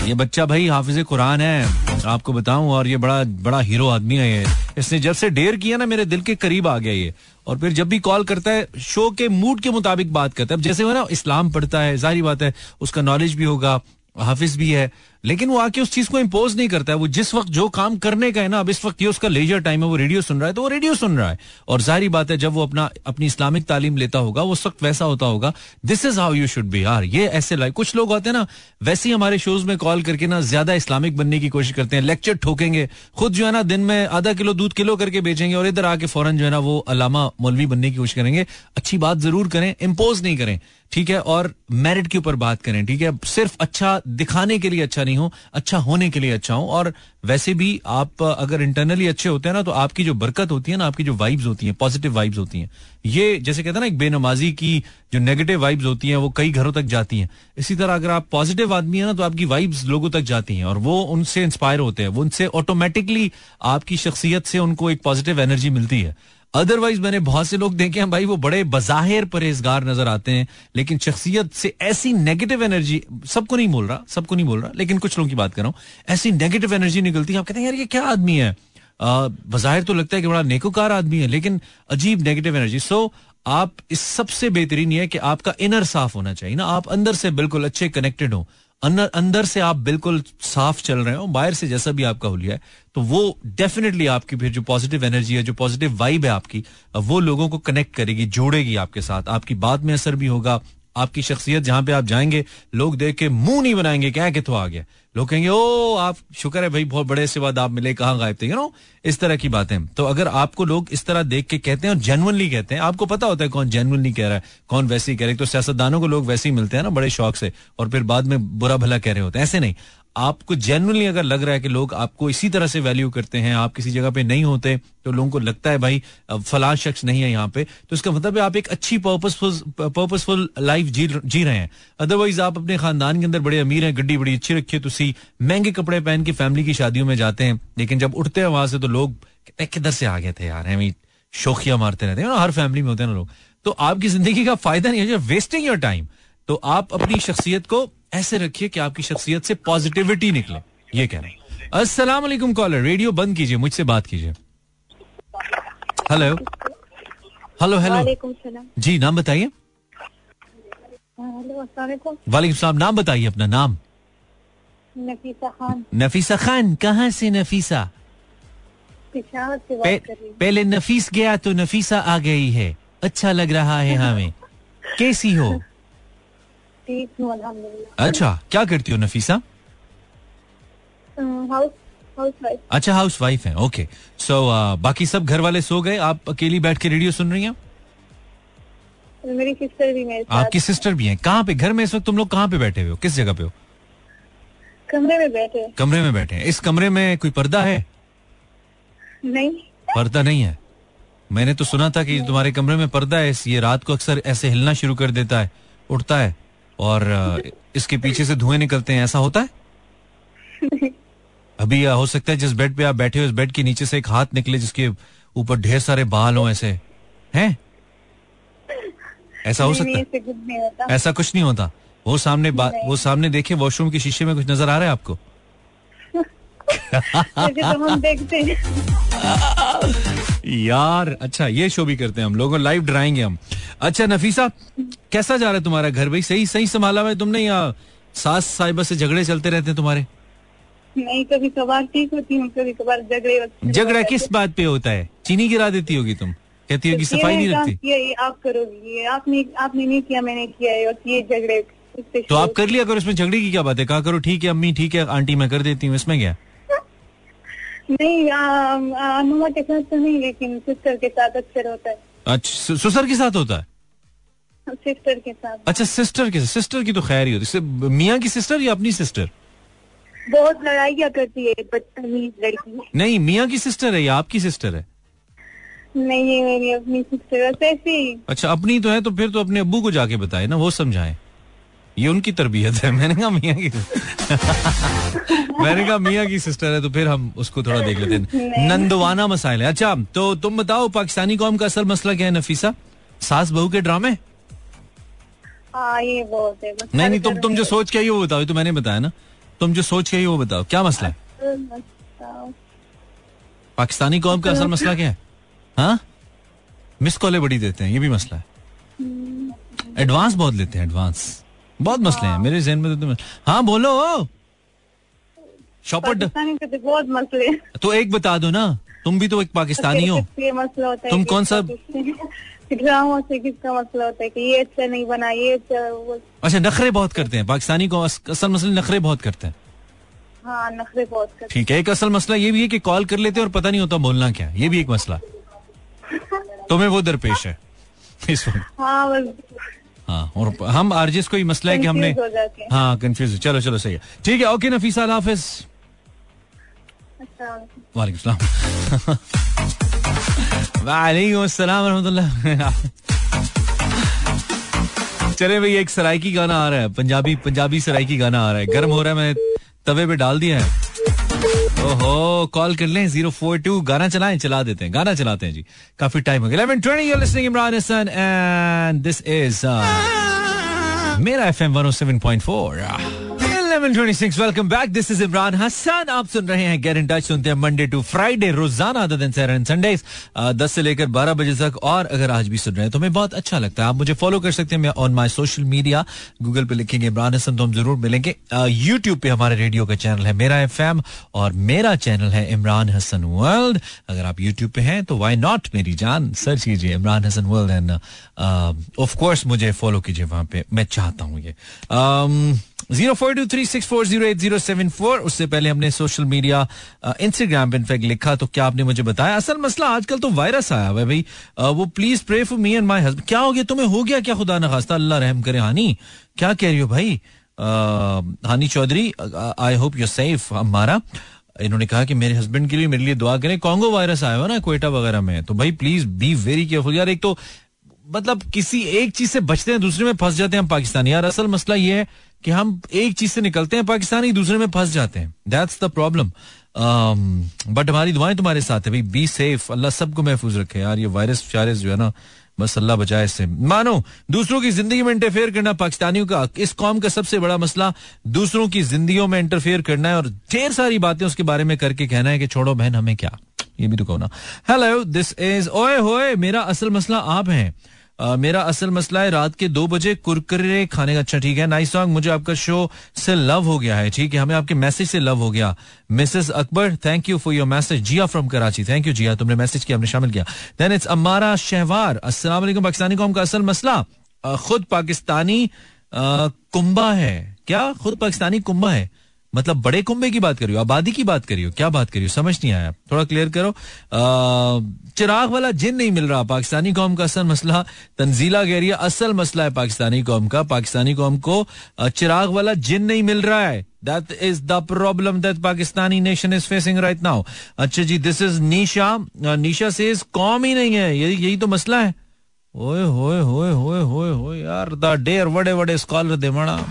ये बच्चा भाई हाफिज़े कुरान है आपको बताऊं, और ये बड़ा बड़ा हीरो आदमी है ये। इसने जब से डेयर किया ना मेरे दिल के करीब आ गया ये, और फिर जब भी कॉल करता है शो के मूड के मुताबिक बात करता है। अब जैसे वो ना इस्लाम पढ़ता है, जाहिर बात है उसका नॉलेज भी होगा, हाफिज भी है, लेकिन वो आके उस चीज को इम्पोज नहीं करता है। वो जिस वक्त जो काम करने का है ना, अब इस वक्त ये उसका लेजर टाइम है, वो रेडियो सुन रहा है तो वो रेडियो सुन रहा है, और जाहिर बात है जब वो अपनी इस्लामिक तालीम लेता होगा वो उस वक्त वैसा होता होगा। This is how you should be यार। ये ऐसे लाइक कुछ लोग होते हैं ना वैसे ही हमारे शोज में कॉल करके ना ज्यादा इस्लामिक बनने की कोशिश करते हैं, लेक्चर ठोकेंगे, खुद जो है ना दिन में आधा किलो दूध किलो करके बेचेंगे, और इधर आके फौरन जो है ना वो अलामा मौलवी बनने की कोशिश करेंगे। अच्छी बात जरूर करें, इम्पोज नहीं करें, ठीक है, और मेरिट के ऊपर बात करें, ठीक है। सिर्फ अच्छा दिखाने के लिए अच्छा नहीं हो, अच्छा होने के लिए अच्छा हो। और वैसे भी आप अगर इंटरनली अच्छे होते हैं ना तो आपकी जो बरकत होती है ना, आपकी जो वाइब्स होती हैं, पॉजिटिव वाइब्स होती हैं, ये जैसे कहते हैं ना एक बेनमाजी की जो नेगेटिव वाइब्स होती हैं वो कई घरों तक जाती हैं। इसी तरह अगर आप पॉजिटिव आदमी है ना तो आपकी वाइब्स लोगों तक जाती हैं और वो उनसे इंस्पायर होते हैं, वो उनसे ऑटोमेटिकली आपकी शख्सियत से उनको एक पॉजिटिव एनर्जी मिलती है। अदरवाइज मैंने बहुत से लोग देखे हैं भाई, वो बड़े बज़ाहिर परहेजगार नजर आते हैं लेकिन शख्सियत से ऐसी नेगेटिव एनर्जी, सबको नहीं बोल रहा लेकिन कुछ लोगों की बात कर रहा हूं, ऐसी नेगेटिव एनर्जी निकलती है आप कहते हैं यार ये क्या आदमी है, बज़ाहिर तो लगता है कि बड़ा नेकोकार आदमी है लेकिन अजीब नेगेटिव एनर्जी। सो आप इस सबसे बेहतरीन है कि आपका इनर साफ होना चाहिए ना, आप अंदर से बिल्कुल अच्छे कनेक्टेड हो, अंदर से आप बिल्कुल साफ चल रहे हो, बाहर से जैसा भी आपका हुलिया है, तो वो डेफिनेटली आपकी फिर जो पॉजिटिव एनर्जी है, जो पॉजिटिव वाइब है आपकी, वो लोगों को कनेक्ट करेगी, जोड़ेगी आपके साथ, आपकी बात में असर भी होगा, आपकी शख्सियत जहां पे आप जाएंगे लोग देख के मुंह नहीं बनाएंगे क्या कि तो आ गया, लोग कहेंगे ओ आप शुक्र है भाई बहुत बड़े से बाद आप मिले, कहाँ गायब थे, यू नो, इस तरह की बातें। तो अगर आपको लोग इस तरह देख के कहते हैं और जेन्युइनली कहते हैं, आपको पता होता है कौन जेन्युइनली कह रहा है कौन वैसे ही कह रहा है, तो सियासतदानों को लोग वैसे ही मिलते हैं ना बड़े शौक से और फिर बाद में बुरा भला कह रहे होते हैं, ऐसे नहीं, आपको जेन्युइनली अगर लग रहा है कि लोग आपको इसी तरह से वैल्यू करते हैं, आप किसी जगह पे नहीं होते तो लोगों को लगता है भाई फलां शख्स नहीं है यहाँ पे, तो इसका मतलब है आप एक अच्छी पर्पसफुल लाइफ जी रहे हैं। अदरवाइज आप अपने खानदान के अंदर बड़े अमीर हैं, गड्डी बड़ी अच्छी रखी है, तुसी महंगे कपड़े पहन के फैमिली की शादियों में जाते हैं, लेकिन जब उठते हैं वहां से तो लोग किधर से आ गए थे यार, शोखिया मारते रहते हैं ना, हर फैमिली में होते हैं ना लोग, तो आपकी जिंदगी का फायदा नहीं है, वेस्टिंग योर टाइम। तो आप अपनी शख्सियत को ऐसे रखिए कि आपकी शख्सियत से पॉजिटिविटी निकले, ये कह रहे हैं। अस्सलाम वालेकुम कॉलर, रेडियो बंद कीजिए, मुझसे बात कीजिए। हेलो हेलो हेलो जी, नाम बताइए। वालेकुम सलाम, नाम बताइए अपना। नाम नफीसा खान। नफीसा खान, कहाँ से नफीसा? पिशावर से बात कर रही हूं। पहले नफीस गया तो नफीसा आ गई है, अच्छा लग रहा है हमें। कैसी हो? अच्छा, क्या करती हो नफीसा? Housewife. अच्छा, हाउस वाइफ है, ओके। सो बाकी सब घर वाले सो गए, आप अकेली बैठ के रेडियो सुन रही हैं? मेरी सिस्टर भी मेरे साथ। आपकी सिस्टर भी हैं? कहाँ पे घर में इस वक्त तुम लोग कहाँ पे बैठे हुए हो, किस जगह पे हो? कमरे में बैठे। कमरे में बैठे हैं। इस कमरे में कोई पर्दा है? नहीं, पर्दा नहीं है। मैंने तो सुना था कि तुम्हारे कमरे में पर्दा है, ये रात को अक्सर ऐसे हिलना शुरू कर देता है, उठता है और इसके पीछे से धुएं निकलते हैं, ऐसा होता है? अभी हो सकता है जिस बेड पे आप बैठे हो, इस बेड के नीचे से एक हाथ निकले जिसके ऊपर ढेर सारे बाल हो, ऐसे हैं? ऐसा हो सकता है? ऐसा कुछ नहीं होता। वो सामने देखे, वॉशरूम के शीशे में कुछ नजर आ रहा है आपको? हम देखते हैं यार। अच्छा, ये शो भी करते हैं हम, लोगों लाइव डराएंगे हम। अच्छा नफीसा, कैसा जा रहा है तुम्हारा घर भाई? सही सही संभाला हुआ है तुमने या सास साहिबा से झगड़े चलते रहते हैं तुम्हारे? नहीं, कभी कभार ठीक होती हूँ, कभी कभार झगड़े। झगड़ा किस बात पे होता है? चीनी गिरा देती होगी तुम, कहती होगी सफाई नहीं रखती। ये आप करोगी, ये आपने नहीं किया, मैंने किया है, और ये झगड़े तो आप कर लिया करो, इसमें झगड़े की क्या बात है? कहा करो ठीक है अम्मी, ठीक है आंटी, मैं कर देती हूँ, इसमें क्या? नहीं, अनुमा के साथ तो नहीं, लेकिन सिस्टर के साथ अक्सर होता है। अच्छा, ससुर के साथ होता है? सिस्टर के साथ। अच्छा, सिस्टर की तो खैर ही होती है। मियाँ की सिस्टर या अपनी सिस्टर? बहुत लड़ाइयाँ करती है, बदतमीज लड़की। नहीं, मियाँ की सिस्टर है या आपकी सिस्टर है? नहीं, ये मेरी अपनी सिस्टर है। अच्छा, अपनी तो है, तो फिर तो अपने अब्बू को जाके बताए ना, वो समझाए, ये उनकी तरबियत है। मैंने कहा मियाँ की सिस्टर है, तो फिर हम उसको थोड़ा देख लेते हैं, नंदवाना मसाइल है। अच्छा, तो तुम बताओ पाकिस्तानी कौम का असल मसला क्या है नफीसा? सास बहू के ड्रामे? ये बहुत है। नहीं, तुम जो सोच के आई वो बताओ, ये तो मैंने बताया ना, तुम जो सोच के आई वो बताओ क्या मसला है? पाकिस्तानी कौम का असल मसला क्या है? हाँ, मिस कॉलें बड़ी देते हैं, ये भी मसला है, एडवांस बहुत लेते हैं, एडवांस बहुत मसले हैं मेरे जहन में तो। हाँ बोलो, शॉपर बहुत मसले। तो एक बता दो ना, तुम भी तो एक पाकिस्तानी हो, मसला होता है। तुम कौन सा ड्रामों से किसका मसला होता है कि ये अच्छा नहीं बना, ये अच्छा। अच्छा, नखरे बहुत करते हैं पाकिस्तानी को, असल मसले नखरे बहुत करते हैं। हाँ, नखरे बहुत करते हैं, ठीक है। एक असल मसला ये भी है कि कॉल कर लेते हैं और पता नहीं होता बोलना क्या, ये भी एक मसला तुम्हें वो दरपेश है इस वक्त। हाँ, और हम आरजेस को ये मसला है कि हमने हाँ कंफ्यूज। चलो चलो सही है, ठीक है, ओके नफीसा, अल्लाह हाफिज। वालेकुम सलाम। वालेकुम सलाम रहमतुल्लाह। चले भाई, एक सराइकी गाना आ रहा है, पंजाबी सराइकी गाना आ रहा है, गर्म हो रहा है, मैंने तवे पे डाल दिया है। ओहो, कॉल कर लें 042, गाना चलाएं, चला देते हैं, गाना चलाते हैं जी, काफी टाइम हो गया। 11:20, you're listening Imran Hasan and this is मेरा FM 107.4। 7:26 welcome back, this is Imran Hasan. आप सुन रहे हैं गेट इन टच. सुनते हैं मंडे टू फ्राइडे रोजाना other than Saturday and Sundays 10 से लेकर 12 बजे तक. और अगर आज भी सुन रहे हैं तो हमें बहुत अच्छा लगता है. आप मुझे फॉलो कर सकते हैं. मैं on my social media Google पे लिखेंगे इमरान हसन तो हम जरूर मिलेंगे. यूट्यूब पे हमारे रेडियो का चैनल है मेरा एफएम और मेरा चैनल है इमरान हसन वर्ल्ड. अगर आप यूट्यूब पे हैं तो व्हाई नॉट मेरी जान, सर्च कीजिए Imran Hasan world and of course मुझे फॉलो कीजिए वहां पे. मैं चाहता हूँ ये 0423640807 4. उससे पहले हमने सोशल मीडिया इंस्टाग्राम पे इनफैक्ट लिखा तो क्या आपने मुझे बताया. असल मसला आजकल तो वायरस आया हुआ भाई. वो please pray for me and my husband. क्या हो गया तुम्हें, हो गया क्या? खुदा न खास्ता, अल्लाह रहम करे. हानी क्या कह रही हो भाई? Hani Chaudhry, I hope you safe. हमारा इन्होंने कहा कि मेरे हस्बैंड के लिए मेरे लिए दुआ करें. कॉन्गो वायरस आया हुआ ना क्वेटा वगैरह में, तो भाई प्लीज बी वेरी केयरफुल यार. एक तो मतलब किसी एक चीज से बचते हैं, दूसरे में फंस जाते हैं हम पाकिस्तानी यार. असल मसला ये है कि हम एक चीज से निकलते हैं पाकिस्तानी, दूसरे में फंस जाते हैं. That's the problem. बट हमारी दुआएं तुम्हारे साथ है भाई. बी सेफ, अल्लाह सबको महफूज रखे यार. ये वायरस शायरस जो है ना, बस अल्लाह बचाए इससे. मानो दूसरों की जिंदगी में इंटरफेयर करना पाकिस्तानियों का, इस कौम का सबसे बड़ा मसला दूसरों की जिंदगियों में इंटरफेयर करना है और ढेर सारी बातें उसके बारे में करके कहना है कि छोड़ो बहन हमें क्या, ये भी तो कहो ना. हेलो, दिस इज ओए होए. मेरा असल मसला आप हैं. मेरा असल मसला है रात के 2 बजे कुरकुरे खाने का. अच्छा ठीक है, नाइस सॉन्ग. मुझे आपका शो से लव हो गया है. ठीक है, हमें आपके मैसेज से लव हो गया. Mrs Akbar, thank you for your message. Zia from Karachi, thank you Zia, तुमने मैसेज किया, हमने शामिल किया. देन इट्स अमारा शहवार, अस्सलाम वालेकुम. पाकिस्तानी कौम का असल मसला खुद पाकिस्तानी कुंबा है. क्या खुद पाकिस्तानी कुंबा है? मतलब बड़े कुंबे की बात करियो, आबादी की बात करियो, क्या बात करियो, समझ नहीं आया, थोड़ा क्लियर करो. चिराग वाला जिन नहीं मिल रहा. पाकिस्तानी कौम का असल मसला. तंजीला कह रही है असल मसला है पाकिस्तानी कौम का, पाकिस्तानी कौम को चिराग वाला जिन नहीं मिल रहा है. That is the problem that Pakistani nation is facing right now. अच्छा जी, this is Nisha. Nisha says कौम ही नहीं है, यही तो मसला है. ओए होए होए होए होए होए यार, the dear बड़े बड़े स्कॉलर दे मणा.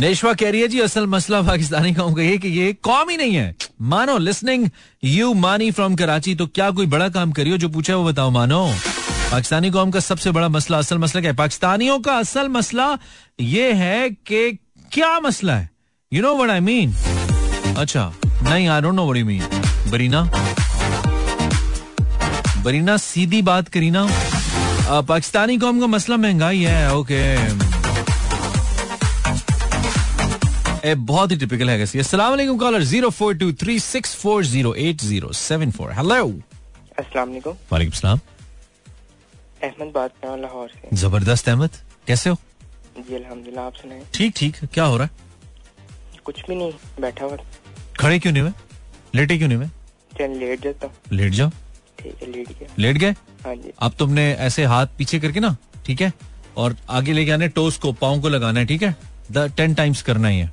नेशवा कह रही है जी असल मसला पाकिस्तानी कौम का ये कि ये कौम ही नहीं है. मानो लिसनिंग यू मानी फ्रॉम कराची, तो क्या कोई बड़ा काम करियो, जो पूछा वो बताओ. मानो पाकिस्तानी कौम का सबसे बड़ा मसला, असल मसला क्या है? पाकिस्तानियों का असल मसला ये है कि क्या मसला है, you know what I mean. अच्छा नहीं, I don't know what you mean. बरीना, बरीना सीधी बात करी ना. पाकिस्तानी कौम का मसला महंगाई है. ओके, बहुत ही टिपिकल है. अस्सलाम वालेकुम कॉलर 0423640807 4. हेलो, अस्सलाम वालेकुम. वालेकुम सलाम. अहमद बात कर रहा हूं लाहौर से. जबरदस्त अहमद, कैसे हो? जी अल्हम्दुलिल्लाह, आप सुनाएं? ठीक ठीक. क्या हो रहा है? कुछ भी नहीं, बैठा हुआ. खड़े क्यों नहीं हुए, लेटे क्यों नहीं हुए? चल लेट जाता हूं. लेट जाओ, ठीक है. लेट गए, लेट गए. हां जी. अब तुमने ऐसे हाथ पीछे करके ना, ठीक है, और आगे लेके आने, टोस को पांव को लगाना है, ठीक है, 10 टाइम्स करना ही है.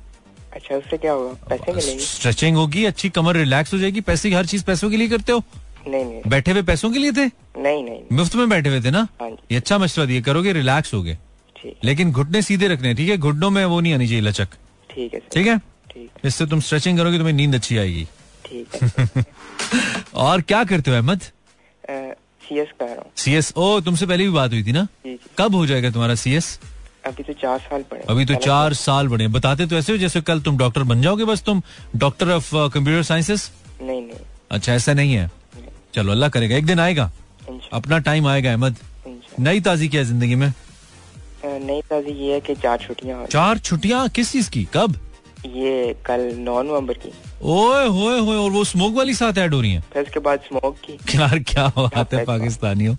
अच्छा, उससे क्या होगा? पैसे मिलेंगे, स्ट्रेचिंग होगी, अच्छी कमर रिलैक्स हो जाएगी. पैसे, हर चीज पैसों के लिए करते हो? नहीं नहीं. बैठे हुए पैसों के लिए थे? नहीं नहीं, मुफ्त में बैठे हुए थे ना. ये अच्छा मशवरा दिया, करोगे रिलैक्स होगे. लेकिन घुटने सीधे रखने, ठीक है, घुटनों में वो नहीं आनी चाहिए लचक. ठीक है, ठीक है, इससे तुम स्ट्रेचिंग करोगे, तुम्हें नींद अच्छी आएगी. ठीक है. और क्या करते हो अहमद? CS कर रहा हूँ. CS, ओ तुमसे पहले भी बात हुई थी ना. कब हो जाएगा तुम्हारा CS? अभी तो 4 साल पड़े. अभी तो 4 साल पड़े. बताते तो ऐसे हो जैसे कल तुम डॉक्टर बन जाओगे, बस तुम डॉक्टर ऑफ कंप्यूटर साइंसेस. नहीं नहीं. अच्छा ऐसा नहीं है. नहीं. चलो अल्लाह करेगा, एक दिन आएगा, अपना टाइम आएगा अहमद. नई ताजी क्या है जिंदगी में? नई ताजी ये है कि 4 छुट्टियाँ. 4 छुट्टियाँ किस चीज की? कब? ये कल 9 नवम्बर की. ओए होए होए, और वो स्मोक वाली साथ ऐड हो रही है फिर उसके बाद स्मोक की. यार क्या बात है पाकिस्तानियों.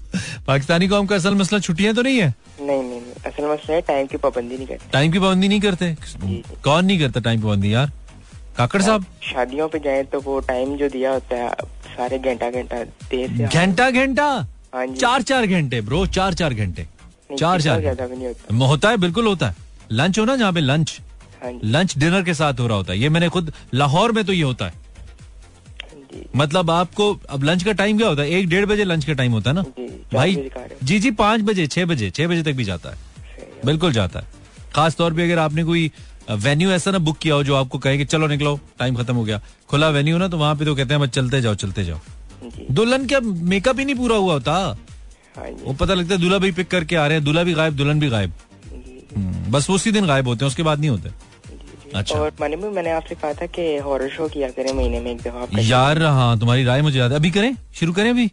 पाकिस्तानी कौम का असल मसला छुट्टियाँ तो नहीं है. नहीं नहीं, असल मसला है टाइम की पाबंदी नहीं करते. टाइम की पाबंदी नहीं करते? कौन नहीं करता टाइम की पाबंदी यार? काकड़ साहब शादियों पे जाए तो वो टाइम जो दिया होता है सारे घंटा घंटा देर से. घंटा घंटा 4-4 घंटे ब्रो, 4-4 घंटे. 4-4 होता है, बिल्कुल होता है. लंच हो ना जहाँ पे लंच, लंच डिनर के साथ हो रहा होता है. ये मैंने खुद लाहौर में तो ये होता है. मतलब आपको अब लंच का टाइम क्या होता है? 1-1:30 बजे लंच का टाइम होता है ना भाई. जी जी, 5 बजे 6 बजे 6 बजे तक भी जाता है, बिल्कुल जाता है. खास तौर पे अगर आपने कोई वेन्यू ऐसा ना बुक किया हो जो आपको कहे कि चलो निकलो टाइम खत्म हो गया, खुला वेन्यू ना, तो वहाँ पे तो कहते हैं बस चलते जाओ चलते जाओ. दुल्हन का मेकअप ही नहीं पूरा हुआ होता, वो पता लगता है दूल्हा भी पिक करके आ रहे हैं, दूल्हा भी गायब दुल्हन भी गायब, बस वो उसी दिन गायब होते हैं, उसके बाद नहीं होते। अच्छा, और मैंने आपसे कहा था कि हॉरर शो किया करें महीने में एक दफा यार। हाँ, तुम्हारी राय मुझे याद है, अभी करें, शुरू करें अभी?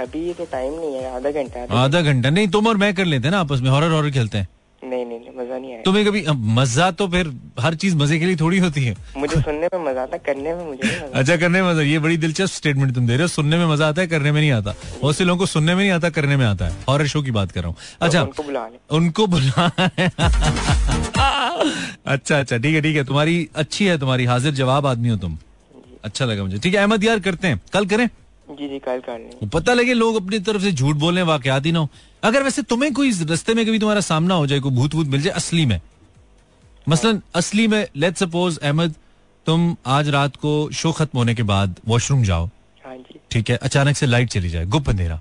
अभी तो टाइम नहीं है, आधा घंटा नहीं, तुम और मैं कर लेते हैं ना आपस में, हॉरर खेलते हैं। नहीं, मजा नहीं आया तुम्हें कभी? मजा तो फिर हर चीज मजे के लिए थोड़ी होती है, मुझे सुनने में मजा आता, करने में मुझे नहीं मजा। अच्छा, करने में मजा, ये बड़ी दिलचस्प स्टेटमेंट तुम दे रहे हो, सुनने में मजा आता है करने में नहीं आता। बहुत से लोगों को सुनने में नहीं आता करने में आता है, हॉरर शो की बात कर रहा हूँ। अच्छा, उनको बुला अच्छा, ठीक है, तुम्हारी अच्छी है, तुम्हारी हाजिर जवाब आदमी हो तुम, अच्छा लगा मुझे। ठीक है अहमद यार, करते हैं कल, करें? जी, कल कर लें, पता लगे लोग अपनी तरफ से झूठ बोले, वाकयात ही ना हो। अगर वैसे तुम्हें कोई रस्ते में कभी तुम्हारा सामना हो जाए, कोई भूत भूत मिल जाए असली में, मसलन असली में, लेट्स सपोज अहमद तुम आज रात को शो खत्म होने के बाद वॉशरूम जाओ, ठीक है, अचानक से लाइट चली जाए, गुप्त अंधेरा,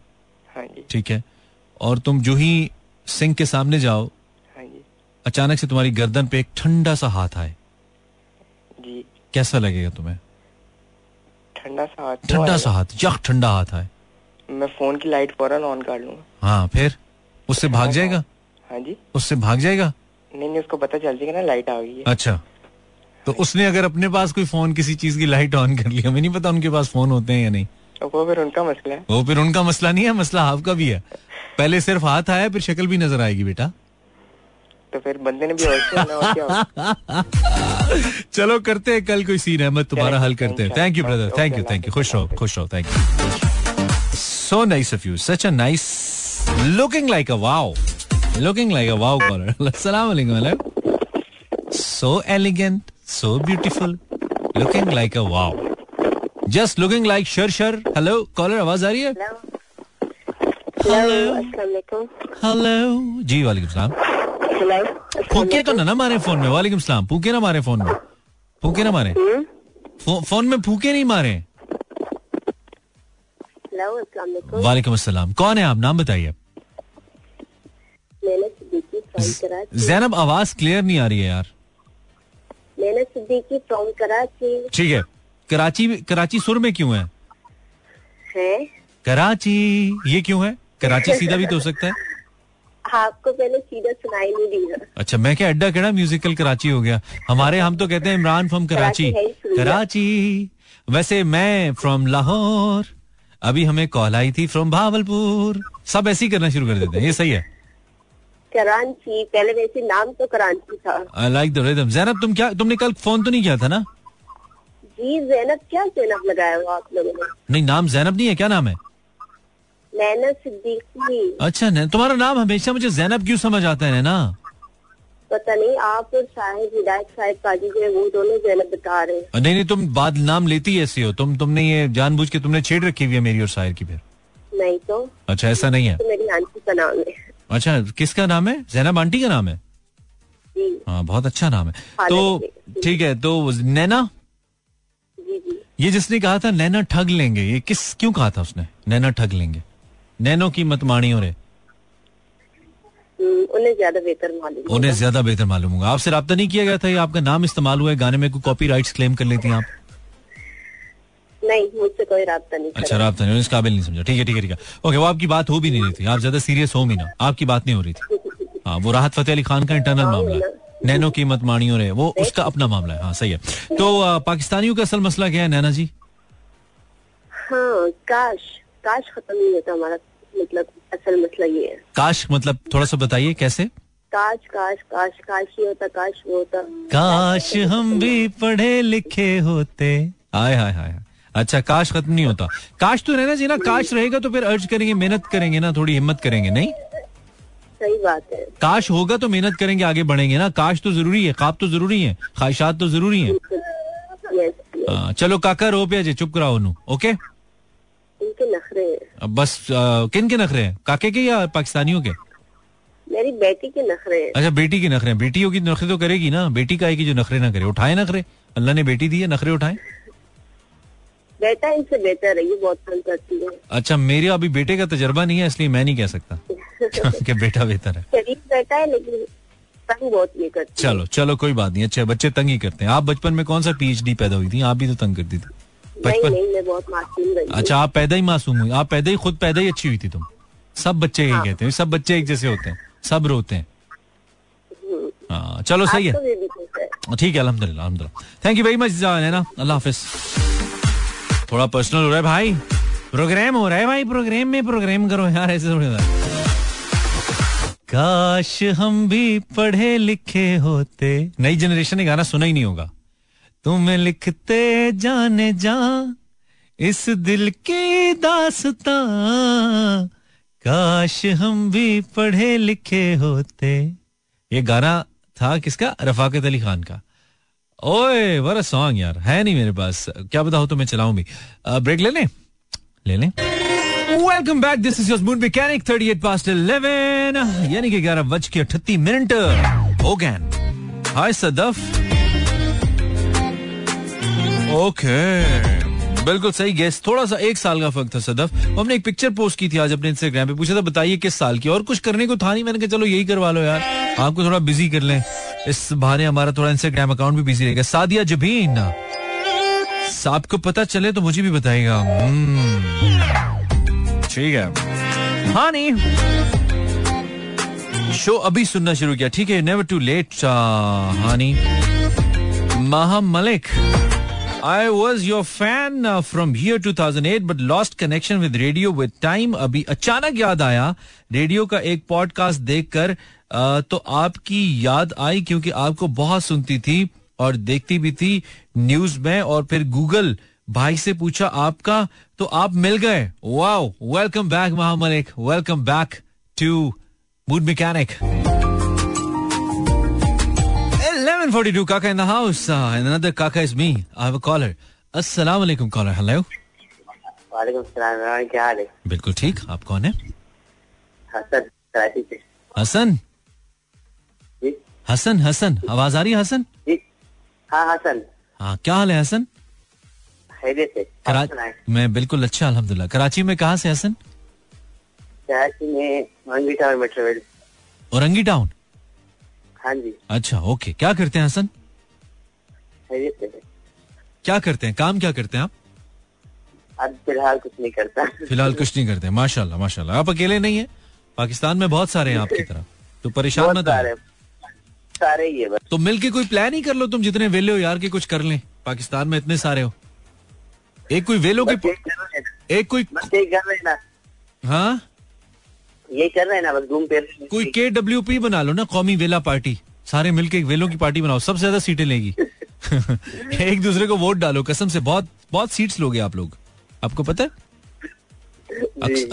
ठीक है, और तुम जो ही सिंक के सामने जाओ, अचानक से तुम्हारी गर्दन पे एक ठंडा सा हाथ आए, कैसा लगेगा तुम्हें? ठंडा सा हाथ आए, मैं फोन की लाइट फौरन ऑन कर लूंगा। हाँ, फिर उससे भाग जाएगा? हाँ जी, उससे भाग जाएगा। नहीं, उसको पता चल जाएगा ना लाइट आ गई है। अच्छा, तो उसने अगर अपने पास कोई फोन, किसी चीज की लाइट ऑन कर लिया, हमें नहीं पता उनके पास फोन होते हैं या नहीं, तो वो फिर उनका मसला है। वो फिर उनका मसला नहीं है, मसला आपका भी है। पहले सिर्फ हाथ आया, फिर शक्ल भी नजर आएगी बेटा, तो फिर बंदे ने भी और क्या। चलो करते हैं कल कोई सीन, अहमद तुम्हारा हल करते हैं। Thank you brother, thank you, खुश रहो, thank you, so nice of you, such a nice, looking like a wow caller. अस्सलाम वालेकुम, so elegant, so beautiful, looking like a wow, just looking like शर। Hello caller, आवाज आ रही है? Hello जी, वालेकुम सलाम। फूके तो ना मारे फोन में, वालेकुम सलाम, फूके ना मारे फोन में, फूके नहीं मारे। वालेकुम अस्सलाम, कौन है आप, नाम बताइए। जैनब, आवाज क्लियर नहीं आ रही है यार। मैंने सिद्दीकी फ्रॉम कराची। ठीक है, कराची सुर में क्यों है? कराची ये क्यों है? कराची सीधा भी तो हो सकता है। आपको पहले सीधा सुनाई नहीं दिया। अच्छा, मैं क्या अड्डा केड़ा म्यूजिकल कराची हो गया हमारे। हम तो कहते हैं इमरान फ्रॉम कराची। वैसे मैं फ्रॉम लाहौर, अभी हमें कॉल आई थी फ्रॉम भावलपुर। सब ऐसे ही करना शुरू कर देते हैं, ये सही है। कराची पहले, वैसे नाम तो कराची था। I like the rhythm. Zainab तुमने कल फोन तो नहीं किया था ना? जी ज़ैनब, क्या ज़ैनब लगाया हुआ आप लोगों ने? नहीं, नाम ज़ैनब नहीं है, क्या नाम है? नैना सिद्दीकी। अच्छा, तुम्हारा नाम हमेशा मुझे ज़ैनब क्यों समझ आता है ना? पता नहीं, आप और साहिब हिदायत साहिब काजी जो है वो दोनों ज़ैनब बता रहे हैं। नहीं, तुम बाद नाम लेती ऐसी हो तुमने ये जानबूझ के तुमने छेड़ रखी हुई है मेरी और साहिर की। फिर नहीं तो। अच्छा, ऐसा नहीं है। तो मेरी आंटी का नाम है। अच्छा, किसका नाम है? ज़ैनब आंटी का नाम है। हाँ, बहुत अच्छा नाम है। तो ठीक है, तो नैना, ये जिसने कहा था नैना ठग लेंगे, ये क्यों कहा था उसने? नैना ठग लेंगे, नैनो की मतमानी हो रहे, उन्हें ज्यादा बेहतर मालूम होगा। आपसे राब्ता नहीं किया गया था? या आपका नाम इस्तेमाल हुआ है गाने में? कोई कॉपीराइट्स क्लेम कर लेती हैं आप? नहीं, मुझसे कोई राब्ता नहीं। अच्छा, राब्ता नहीं, इस काबिल नहीं समझा। ठीक है, ओके, वो आपकी बात हो भी नहीं रही थी, आप ज्यादा सीरियस हो भी ना, आपकी बात नहीं हो रही थी। हाँ, वो राहत फतेह अली खान का इंटरनल मामला है, नैनो की मतमानी हो रहे, वो उसका अपना मामला है। हाँ, सही है। तो पाकिस्तानियों का असल मसला क्या है नैना जी? हाँ, काश खत्म नहीं होता हमारा, मतलब असल मसला ये है। काश मतलब थोड़ा सा बताइए कैसे? काश ये होता, काश वो होता, काश हम भी पढ़े लिखे होते। आय हाय हाय। अच्छा, काश खत्म नहीं होता। काश तो रहना चाहिए ना, काश रहेगा तो फिर अर्ज करेंगे, मेहनत करेंगे ना, थोड़ी हिम्मत करेंगे। नहीं, सही बात है। काश होगा तो मेहनत करेंगे, आगे बढ़ेंगे ना। काश तो जरूरी है, ख्वाब तो जरूरी है, ख्वाहिशात तो जरूरी है। चलो काका रो पिया जी, चुप कराओ नू। ओके, इनके नखरे हैं। बस किन के नखरे हैं, काके के या पाकिस्तानियों के? मेरी बेटी के नखरे हैं। अच्छा, बेटी के नखरे हैं। बेटी होगी तो नखरे तो करेगी ना, बेटी का है कि जो नखरे ना करे? उठाए नखरे, अल्लाह ने बेटी दी है, नखरे उठाए। बेटा इनसे बेहतर है, ये बहुत तंग करती है। अच्छा, मेरे अभी बेटे का तजर्बा नहीं है, इसलिए मैं नहीं कह सकता कि बेटा बेहतर है। शरीफ बेटा है, लेकिन तंग बहुत ये करती है। चलो कोई बात नहीं, अच्छे बच्चे तंग ही करते हैं। आप बचपन में कौन सा PhD पैदा हुई थी? आप भी तो तंग करती थी। बचपन? नहीं, मैं बहुत मासूम रही। अच्छा, आप पैदा ही मासूम हुई? आप पैदा ही, खुद पैदा ही अच्छी हुई थी तुम? सब बच्चे यही कहते हैं, सब बच्चे एक जैसे होते हैं, सब रोते हैं। हाँ, चलो सही है, ठीक है, अल्हम्दुलिल्लाह अल्हम्दुलिल्लाह। Thank you very much Naina, अल्लाह हाफिज। थोड़ा पर्सनल हो रहा है भाई, प्रोग्राम हो रहा है भाई, प्रोग्राम में प्रोग्राम करो यार, ऐसे थोड़ी ना। काश हम भी पढ़े लिखे होते। नई जनरेशन ने गाना सुना ही नहीं होगा। तुम लिखते जाने जा इस दिल की दास्तां, काश हम भी पढ़े लिखे होते। ये गाना था किसका? रफाकत अली खान का। ओए व्हाट अ सॉन्ग यार। है नहीं मेरे पास, क्या बताऊं, तो मैं चलाऊं भी। ब्रेक ले लें, ले लें। Welcome back. This is your Moon Mechanic. 38 past 11. यानी कि 11:38 हो गए। हाय सदफ। ओके, बिल्कुल सही गेस। थोड़ा सा एक साल का फर्क था सदफ। हमने एक पिक्चर पोस्ट की थी आज अपने इंस्टाग्राम पे, पूछा था बताइए किस साल की, और कुछ करने को था नहीं, मैंने कहा चलो यही करवा लो यार, आपको थोड़ा बिजी कर लें, इस बहाने हमारा थोड़ा इंस्टाग्राम अकाउंट भी बिजी रहेगा। सादिया जबीन, आपको पता चले तो मुझे भी बताइएगा। ठीक है। हाँ नहीं, शो अभी सुनना शुरू किया, ठीक है, never too late. Hani Maha Malik, I was your fan from here 2008 but lost connection with radio with time. अभी अचानक याद आया, रेडियो का एक पॉडकास्ट देखकर तो आपकी याद आई, क्योंकि आपको बहुत सुनती थी और देखती भी थी न्यूज में, और फिर गूगल भाई से पूछा आपका, तो आप मिल गए। Wow, welcome back महामलिक, welcome back to mood mechanic. 11:42 काका in the house, and another काका is me. I have a caller. अस्सलाम वालेकुम कॉलर। हेलो, वालेकुम सलाम, क्या हाल है? बिल्कुल ठीक, आप कौन है? हसन, कराची से। हसन जी? हसन, हसन, आवाज आ रही है हसन? जी हां, हसन। हाँ, क्या हाल है हसन? मैं बिल्कुल अच्छा अल्हम्दुलिल्लाह। कराची में कहाँ से हसन? कराची में औरंगी टाउन मेट्रोवेल। औरंगी टाउन? हाँ जी। अच्छा, ओके, क्या करते हैं हसन? क्या करते हैं, काम क्या करते हैं आप? अब फिलहाल कुछ नहीं करता। फिलहाल कुछ नहीं करते, माशाल्लाह माशाल्लाह। आप अकेले नहीं है, पाकिस्तान में बहुत सारे हैं आपकी तरह, तो परेशान मत हो। सारे ही है, तो मिल के कोई प्लान ही कर लो तुम, जितने वेले हो यार, के कुछ कर लें, पाकिस्तान में इतने सारे हो। एक कोई वेलो के एक कोई कर, हाँ ये कर रहे ना, बस घूम फिर कोई KWP बना लो ना, कौमी वेला पार्टी, सारे मिलके एक वेलों की पार्टी बनाओ, सबसे ज्यादा सीटें लेगी। एक दूसरे को वोट डालो, कसम से बहुत बहुत सीट्स लोगे आप लोग, आपको पता है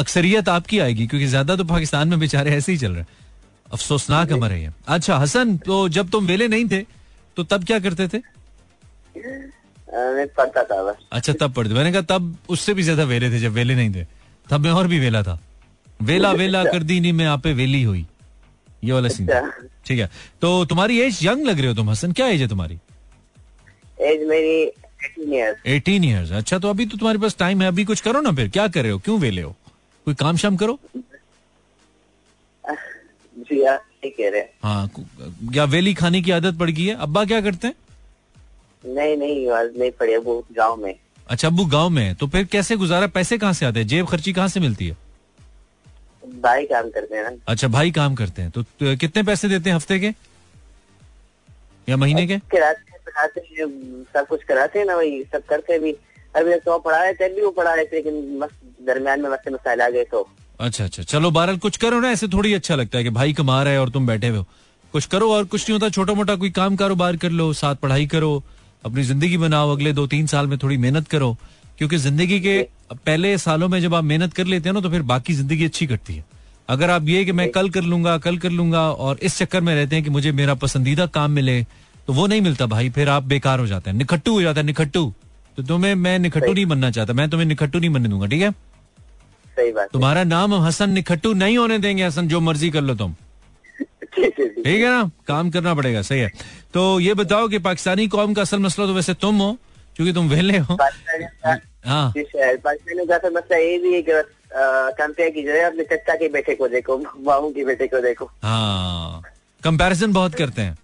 अक्सरियत आपकी आएगी, क्योंकि ज्यादा तो पाकिस्तान में बेचारे ऐसे ही चल रहे हैं, अफसोसनाक हमारे ये। अच्छा हसन, तो जब तुम वेले नहीं थे तो तब क्या करते थे? मैं पढ़ता था बस। अच्छा तब पढ़ते, मैंने कहा तब उससे भी ज्यादा वेले थे जब वेले नहीं थे, तब मैं और भी वेला था, वेला वेला कर दी नहीं मैं, यहाँ पे वेली हुई, ये वाला सीन। ठीक है, तो तुम्हारी एज यंग लग रहे हो तुम हसन, क्या एज है तुम्हारी? एज मेरी 18 इयर्स। अच्छा, तो अभी तो तुम्हारे पास टाइम है, अभी कुछ करो ना, फिर क्या कर रहे हो, क्यों वेले हो, कोई काम शाम करो। जी कह रहे हैं। हाँ, क्या वेली खाने की आदत पड़ गई है? अब्बा क्या करते हैं? नहीं नहीं, आज नहीं पड़े, वो गांव में। अच्छा, अबू गांव में, तो फिर कैसे गुजारा, पैसे कहाँ से आते हैं, जेब खर्ची कहाँ से मिलती है? भाई काम करते हैं ना। अच्छा, भाई काम करते हैं, तो कितने पैसे देते हैं, हफ्ते के या महीने के? कराते हैं, सब कुछ कराते हैं ना, वही सब करते भी। अभी तो पढ़ा है, तब भी वो पढ़ा रहे थे, लेकिन दरमियान में मसले मसाइल आ गए तो। अच्छा, चलो बहरहाल कुछ करो ना, ऐसे थोड़ी अच्छा लगता है कि भाई कमा रहा है और तुम बैठे हुए हो, कुछ करो, और कुछ नहीं होता, छोटा मोटा कोई काम कारोबार कर लो, साथ पढ़ाई करो, अपनी जिंदगी बनाओ, अगले 2-3 साल में थोड़ी मेहनत करो, क्योंकि जिंदगी के पहले सालों में जब आप मेहनत कर लेते हैं ना, तो फिर बाकी जिंदगी अच्छी कटती है। अगर आप ये कि मैं कल कर लूंगा और इस चक्कर में रहते हैं कि मुझे मेरा पसंदीदा काम मिले, तो वो नहीं मिलता भाई, फिर आप बेकार हो जाते हैं, निखट्टू हो जाता है, निखट्टू। तो तुम्हें मैं निखट्टू नहीं बनना चाहता, मैं तुम्हें निखट्टू नहीं बनने दूंगा, ठीक है? सही बात। तुम्हारा नाम हसन निखट्टू नहीं होने देंगे हसन, जो मर्जी कर लो तुम, ठीक है ना, काम करना पड़ेगा। सही है, तो ये बताओ कि पाकिस्तानी कौम का असल मसला तो वैसे तुम हो, क्योंकि तुम वेले हो। हाँ, पाकिस्तानी का असल मसला ये भी है कि कंपेयर कीजिए अपने चाचा के बेटे को देखो, मामू के बेटे को देखो। हाँ, कंपैरिजन बहुत करते हैं।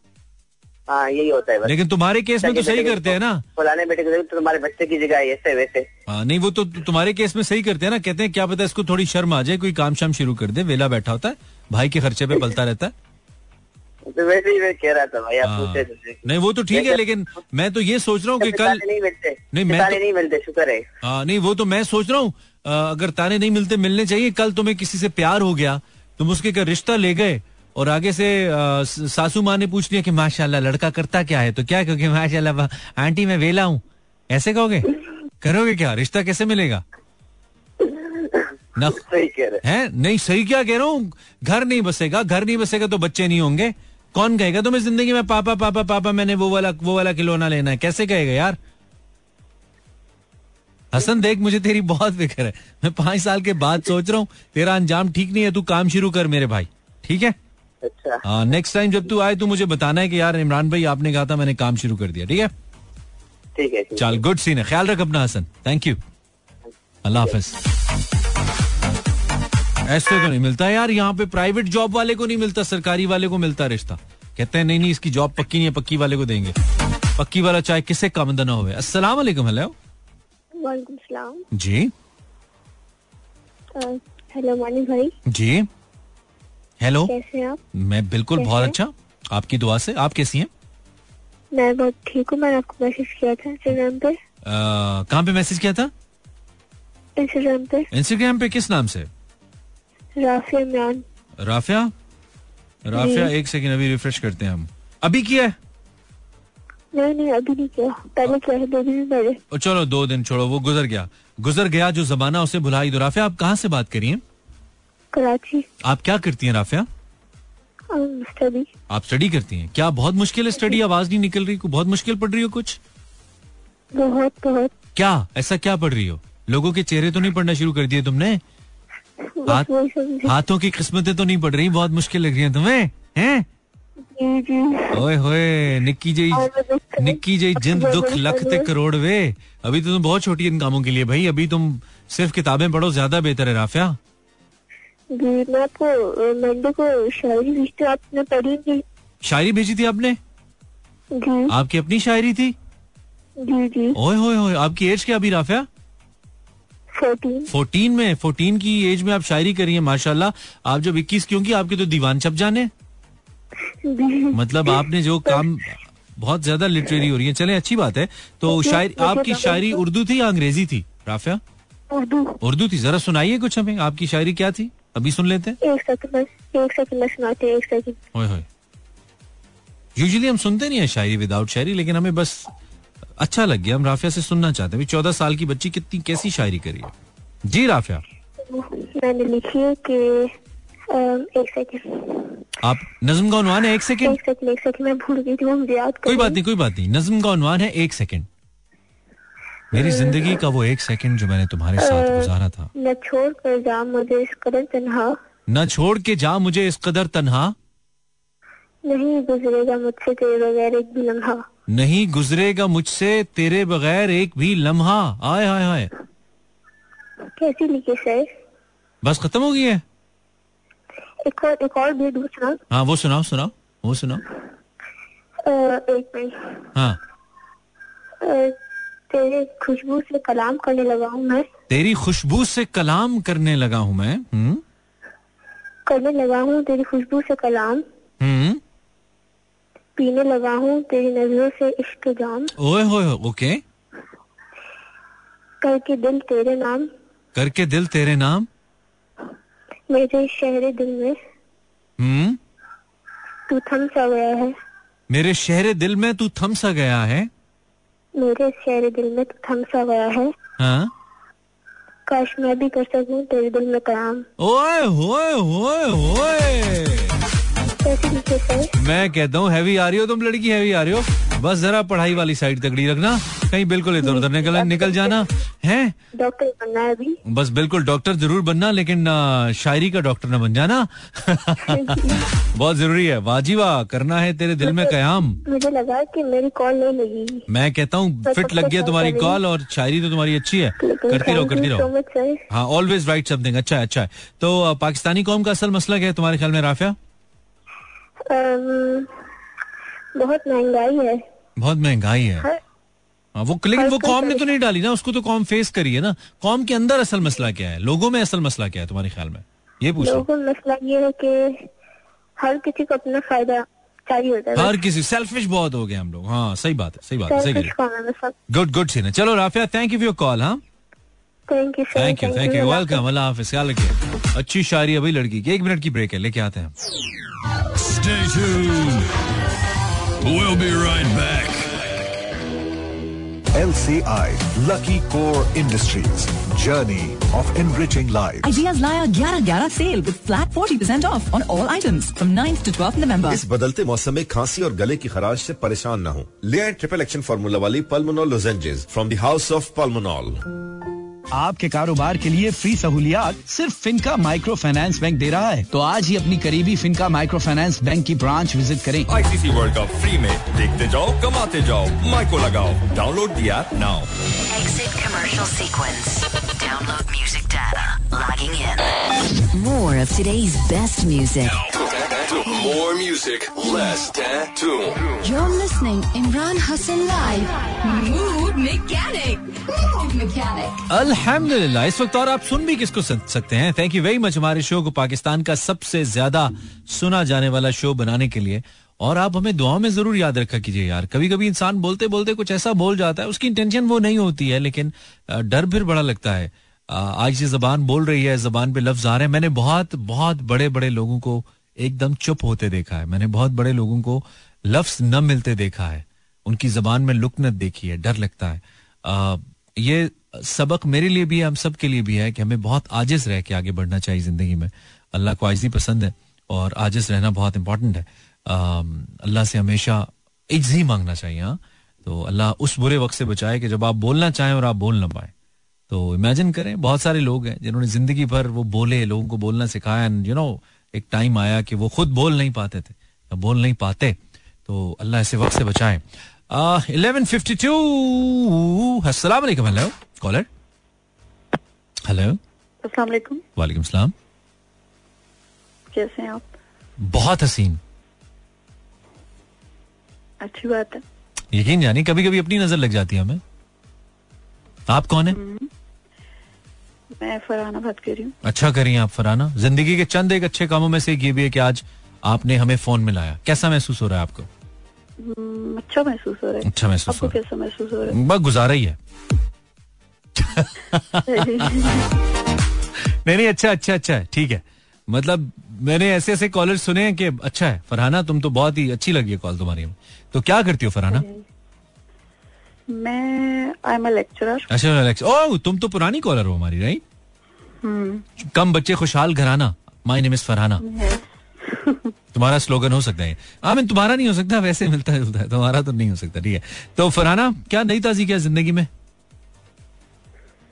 हाँ यही होता है। लेकिन तुम्हारे केस में तो सही करते हैं ना, फलाने बेटे को तुम्हारे बच्चे की जगह ऐसे वैसे। हाँ नहीं वो तो तुम्हारे केस में सही करते हैं ना, कहते हैं क्या पता इसको थोड़ी शर्म आ जाए कोई काम शाम शुरू कर दे, वेला बैठा होता है भाई के खर्चे पे पलता रहता है। तो वैसे ही मैं कह रहा था भाई आप पूछे नहीं वो तो ठीक है, लेकिन मैं तो ये सोच रहा हूँ कि कल नहीं मिलते, नहीं मिलते शुक्र है। हाँ नहीं वो तो मैं सोच रहा हूँ अगर ताने नहीं मिलते मिलने चाहिए। कल तुम्हें किसी से प्यार हो गया, तुम उसके का रिश्ता ले गए और आगे से सासू माँ ने पूछ लिया कि माशाल्लाह लड़का करता क्या है, तो क्या कहोगे माशाल्लाह आंटी मैं वेला हूँ, ऐसे कहोगे करोगे क्या, रिश्ता कैसे मिलेगा ना? सही कह रहे हैं नहीं सही क्या कह रहा हूँ, घर नहीं बसेगा, घर नहीं बसेगा तो बच्चे नहीं होंगे। कौन कहेगा तुम्हें जिंदगी में पापा पापा पापा मैंने वो वाला खिलौना लेना है, कैसे कहेगा यार? हसन देख मुझे तेरी बहुत फिक्र है, मैं 5 साल के बाद सोच रहा हूँ तेरा अंजाम ठीक नहीं है, तू काम शुरू कर मेरे भाई ठीक है। अच्छा हाँ नेक्स्ट टाइम जब तू आए तो मुझे बताना है कि यार इमरान भाई आपने कहा था मैंने काम शुरू कर दिया ठीक है। ठीक है चल गुड सीन है, ख्याल रख अपना हसन, थैंक यू अल्लाह हाफिज़। ऐसे तो नहीं मिलता यार, यहाँ पे प्राइवेट जॉब वाले को नहीं मिलता, सरकारी वाले को मिलता रिश्ता, कहते हैं नहीं इसकी जॉब पक्की नहीं है, पक्की वाले को देंगे, पक्की वाला चाहे किससे कामदा ना हो। अस्सलाम वालेकुम। हेलो वालेकुम सलाम जी। हेलो मानी भाई जी। हेलो कैसे हैं आप? मैं बिल्कुल बहुत अच्छा, आपकी दुआ से। आप कैसी हैं? मैं बहुत ठीक हूँ। मैंने आपको मैसेज किया था इंस्टाग्राम पे। कहाँ पे मैसेज किया था? इंस्टाग्राम पे। इंस्टाग्राम पे किस नाम से? राफिया इमरान। राफिया एक सेकंड अभी रिफ्रेश करते हैं हम। अभी किया है? नहीं अभी नहीं किया, पहले किया है 2 दिन पहले। चलो 2 दिन छोड़ो, वो गुजर गया जो जमाना उसे भुला ही दो। राफिया आप कहाँ से बात करिए? कराची। आप क्या करती हैं राफिया? स्टडी। आप स्टडी करती हैं? क्या बहुत मुश्किल है स्टडी? आवाज नहीं निकल रही, बहुत मुश्किल पढ़ रही हो कुछ? बहुत। क्या ऐसा क्या पढ़ रही हो? लोगों के चेहरे तो नहीं पढ़ना शुरू कर दिए तुमने? हाथों की किस्मतें तो नहीं पढ़ रही? बहुत मुश्किल लग रही है तुम्हें हैं? ओए होए निक्की जी जिंद दुख लख ते करोड़ वे। अभी तो तुम बहुत छोटी इन कामों के लिए भाई, अभी तुम सिर्फ किताबें पढ़ो ज्यादा बेहतर है राफिया। मैं आपको मंडे को शायरी भेजती हूँ, आपने पढ़ी थी? शायरी भेजी थी आपने? आपकी अपनी शायरी थी? जी। ओए होए होए, आपकी एज क्या अभी राफिया? 14 में। 14 की एज में आप शायरी करिए माशाल्लाह। आप जब 21 की होंगी आपके तो दीवान छप जाने, मतलब आपने जो काम बहुत ज्यादा लिटरेरी हो रही है। चलें अच्छी बात है। तो शायरी आपकी शायरी उर्दू थी या अंग्रेजी थी राफिया? उर्दू थी। जरा सुनाइए कुछ हमें, आपकी शायरी क्या थी अभी सुन लेते हैं। एक सेकंड सुनाते हैं, एक सेकंड। यूजुअली हम सुनते नहीं है शायरी विदाउट शायरी, लेकिन हमें बस अच्छा लग गया, हम राफिया से सुनना चाहते हैं। 14 साल की बच्ची कितनी कैसी शायरी करी है जी राफिया? मैंने लिखी है कि एक सेकंड। आप नज़्म का उन्वान है? एक सेकंड मैं भूल गई थी, हम याद कर। कोई बात नहीं। नज़्म का उन्वान है एक सेकंड। मेरी जिंदगी का वो एक सेकंड जो मैंने तुम्हारे साथ गुजारा था। न छोड़ के जा मुझे इस कदर तन्हा नहीं गुजरेगा मुझसे तेरे बगैर एक भी लम्हा। आय हाय हाय कैसी लिखी सर? बस खत्म हो गई है। एक और भी सुनाओ। हाँ वो सुनाओ। एक मिनट। हाँ तेरी खुशबू से कलाम करने लगा हूँ मैं। करने लगा हूँ तेरी खुशबू से कलाम। पीने लगा हूँ तेरी नजरों से इश्क जाम। ओए होए ओके। करके दिल तेरे नाम। मेरे शहरे दिल में तू थम सा गया है। मेरे शहरे दिल में तू थम सा गया है। हाँ? काश मैं भी कर सकूं तेरे दिल में कलाम। ओए होए होए होए मैं कहता हूँ हैवी आ रही हो तुम लड़की, हैवी आ रही हो। बस जरा पढ़ाई वाली साइड तगड़ी रखना, कहीं बिल्कुल इधर उधर निकल जाना है। डॉक्टर बनना है अभी? बस बिल्कुल डॉक्टर जरूर बनना, लेकिन शायरी का डॉक्टर ना बन जाना। बहुत जरूरी है। वाजिवा करना है तेरे दिल में कयाम। मुझे लगा कि मेरी कॉल नहीं लगी। मैं कहता हूँ फिट लग गया तुम्हारी कॉल, और शायरी तो तुम्हारी अच्छी है, करती रहो। हाँ ऑलवेज राइट समथिंग। अच्छा है। तो पाकिस्तानी कौम का असल मसला क्या है तुम्हारे ख्याल में राफिया? बहुत महंगाई है, बहुत महंगाई है। वो लेकिन वो कौम ने तो नहीं डाली ना, उसको तो कौम फेस करी है ना। कौम के अंदर असल मसला क्या है, लोगों में असल मसला क्या है तुम्हारे ख्याल में? ये पूछो। लोगों में मसला ये है कि हर किसी को अपना फायदा चाहिए होता है, हर किसी सेल्फिश बहुत हो गए हम लोग। हाँ सही बात है, सही बात है, सही। Good good scene. चलो Rafia, thank you for your call. हाँ thank you, thank you, welcome, अल्लाह हाफिज़, ख्याल रखिए। अच्छी शायरी अभी लड़की की। 1 मिनट की ब्रेक है, लेके आते हैं। Stay tuned. We'll be right back. LCI, Lucky Core Industries, Journey of Enriching Lives. Ideas Laya 11-11 sale with flat 40% off on all items from 9th to 12th November. इस बदलते मौसम में खांसी और गले की खराश से परेशान ना हो, ले ट्रिपल एक्शन फार्मूला वाली Pulmonol lozenges from the house of Pulmonol. आपके कारोबार के लिए फ्री सहूलियात सिर्फ फिनका माइक्रो फाइनेंस बैंक दे रहा है। तो आज ही अपनी करीबी फिनका माइक्रो फाइनेंस बैंक की ब्रांच विजिट करें। ICC वर्ल्ड कप फ्री में देखते जाओ, कमाते जाओ, माइको लगाओ। Download the app now. Exit commercial sequence. Download music data. Logging in. More of today's best music. More music, less tattoo. You're listening Imran Hasan live. Mood mechanic. Mood mechanic. अल्हम्दुलिल्लाह। इस वक्त और आप सुन भी किसको सकते हैं? थैंक यू वेरी मच हमारे शो को पाकिस्तान का सबसे ज्यादा सुना जाने वाला शो बनाने के लिए। और आप हमें दुआओं में जरूर याद रखा कीजिए यार। कभी कभी इंसान बोलते बोलते कुछ ऐसा बोल जाता है, उसकी इंटेंशन वो नहीं होती है, लेकिन डर फिर बड़ा लगता है। आज ये जबान बोल रही है, जबान पे लफ्ज आ रहे हैं। मैंने बहुत बहुत बड़े बड़े लोगों को एकदम चुप होते देखा है, मैंने बहुत बड़े लोगों को लफ्ज न मिलते देखा है, उनकी जबान में लुकनत देखी है, डर लगता है। ये सबक मेरे लिए भी है, हम सब के लिए भी है कि हमें बहुत आजिज रह के आगे बढ़ना चाहिए जिंदगी में। अल्लाह को आजिजी पसंद है और आजिज रहना बहुत इंपॉर्टेंट है। अल्लाह से हमेशा इज्जी मांगना चाहिए। हाँ, तो अल्लाह उस बुरे वक्त से बचाए कि जब आप बोलना चाहें और आप बोल ना पाए। तो इमेजिन करें, बहुत सारे लोग हैं जिन्होंने जिंदगी भर वो बोले, लोगों को बोलना सिखाया, एंड यू नो एक टाइम आया कि वो खुद बोल नहीं पाते थे, बोल नहीं पाते। तो अल्लाह ऐसे वक्त से बचाए। 11:52। अस्सलाम वालेकुम। Hello caller. हेलो अस्सलाम वालेकुम। वालेकुम सलाम। कैसे हैं आप? बहुत हसीन। अच्छी बात है। यकीन जानिए कभी कभी अपनी नजर लग जाती है हमें। आप कौन है? मैं फरहाना बात कर रही हूँ। अच्छा करिए आप फरहाना। जिंदगी के चंद एक अच्छे कामों में से ये भी है कि आज आपने हमें फोन मिलाया। कैसा महसूस हो रहा है आपको? अच्छा महसूस हो रहा है। अच्छा महसूस हो रहा है। कैसा महसूस हो रहा है? बस गुजारा ही है। नहीं, अच्छा अच्छा अच्छा है, ठीक है। मतलब मैंने ऐसे ऐसे कॉलर सुने हैं कि अच्छा है फरहाना, तुम तो बहुत ही अच्छी लगी है कॉल तुम्हारी। तो क्या करती हो फरहाना? मैं आई एम अ लेक्चरर। अच्छा, ओह तुम तो पुरानी कॉलर हो हमारी, राइट? कम बच्चे खुशहाल घराना, माय नेम इज फरहाना। तुम्हारा स्लोगन हो सकता है। हाँ मैं तुम्हारा नहीं हो सकता, वैसे मिलता जुलता है, तुम्हारा तो नहीं हो सकता। ठीक है, तो फरहाना क्या नई ताजी क्या जिंदगी में?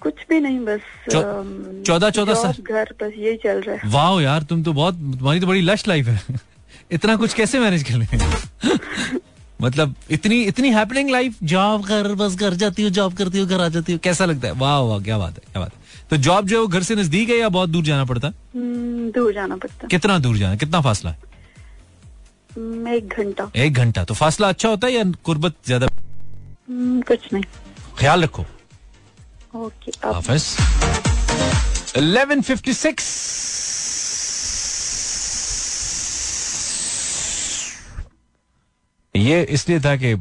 कुछ भी नहीं, बस 14-14 साल घर, बस यही चल रहा है। वाह यार, तुम तो बहुत, तुम्हारी तो बड़ी लश लाइफ है। इतना कुछ कैसे मैनेज कर लें? मतलब इतनी इतनी हैपनिंग लाइफ, जॉब घर, बस घर जाती हो, जॉब करती हो, घर आ जाती हो, कैसा लगता है? वाह वाह क्या बात है, क्या बात है। तो जॉब जो है वो घर से नजदीक है या बहुत दूर जाना पड़ता है? दूर जाना पड़ता है। कितना दूर जाना, कितना फासला है? 1 घंटा। 1 घंटा। तो फासला अच्छा होता है या कुर्बत ज्यादा? कुछ नहीं, ख्याल रखो। Okay office. 11:56। ये इसलिए था कि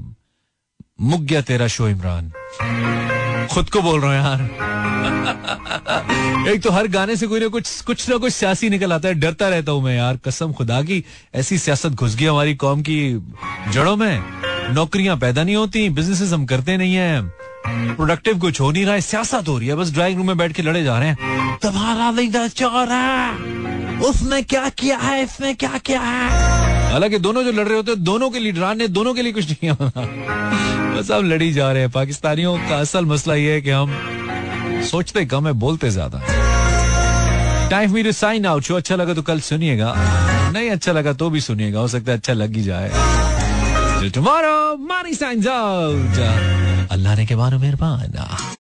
मुक गया तेरा शो इमरान। खुद को बोल रहा हूं यार। एक तो हर गाने से कोई ना कुछ, कुछ ना कुछ सियासी निकल आता है। डरता रहता हूं मैं यार, कसम खुदा की। ऐसी सियासत घुस गई हमारी कौम की जड़ों में, नौकरियां पैदा नहीं होती, बिजनेसेस हम करते नहीं है, प्रोडक्टिव कुछ हो नहीं रहा है, सियासत हो रही है, बस ड्राइंग रूम में बैठ के लड़े जा रहे हैं। तुम्हारा लीडर चोर है, उसने क्या किया है, इसने क्या किया है। हालांकि दोनों जो लड़ रहे होते हैं, दोनों के लीडरान ने दोनों के लिए कुछ नहीं होना, बस हम लड़ी जा रहे हैं। पाकिस्तानियों का असल मसला यह है कि हम सोचते कम है, बोलते ज्यादा। Time for me to sign out. Show अच्छा लगा तो कल सुनिएगा, नहीं अच्छा लगा तो भी सुनिएगा, हो सकता है अच्छा लग ही जाए। टुमारो मारी साइंस आउट। अल्लाह ने के बारो मेहरबान।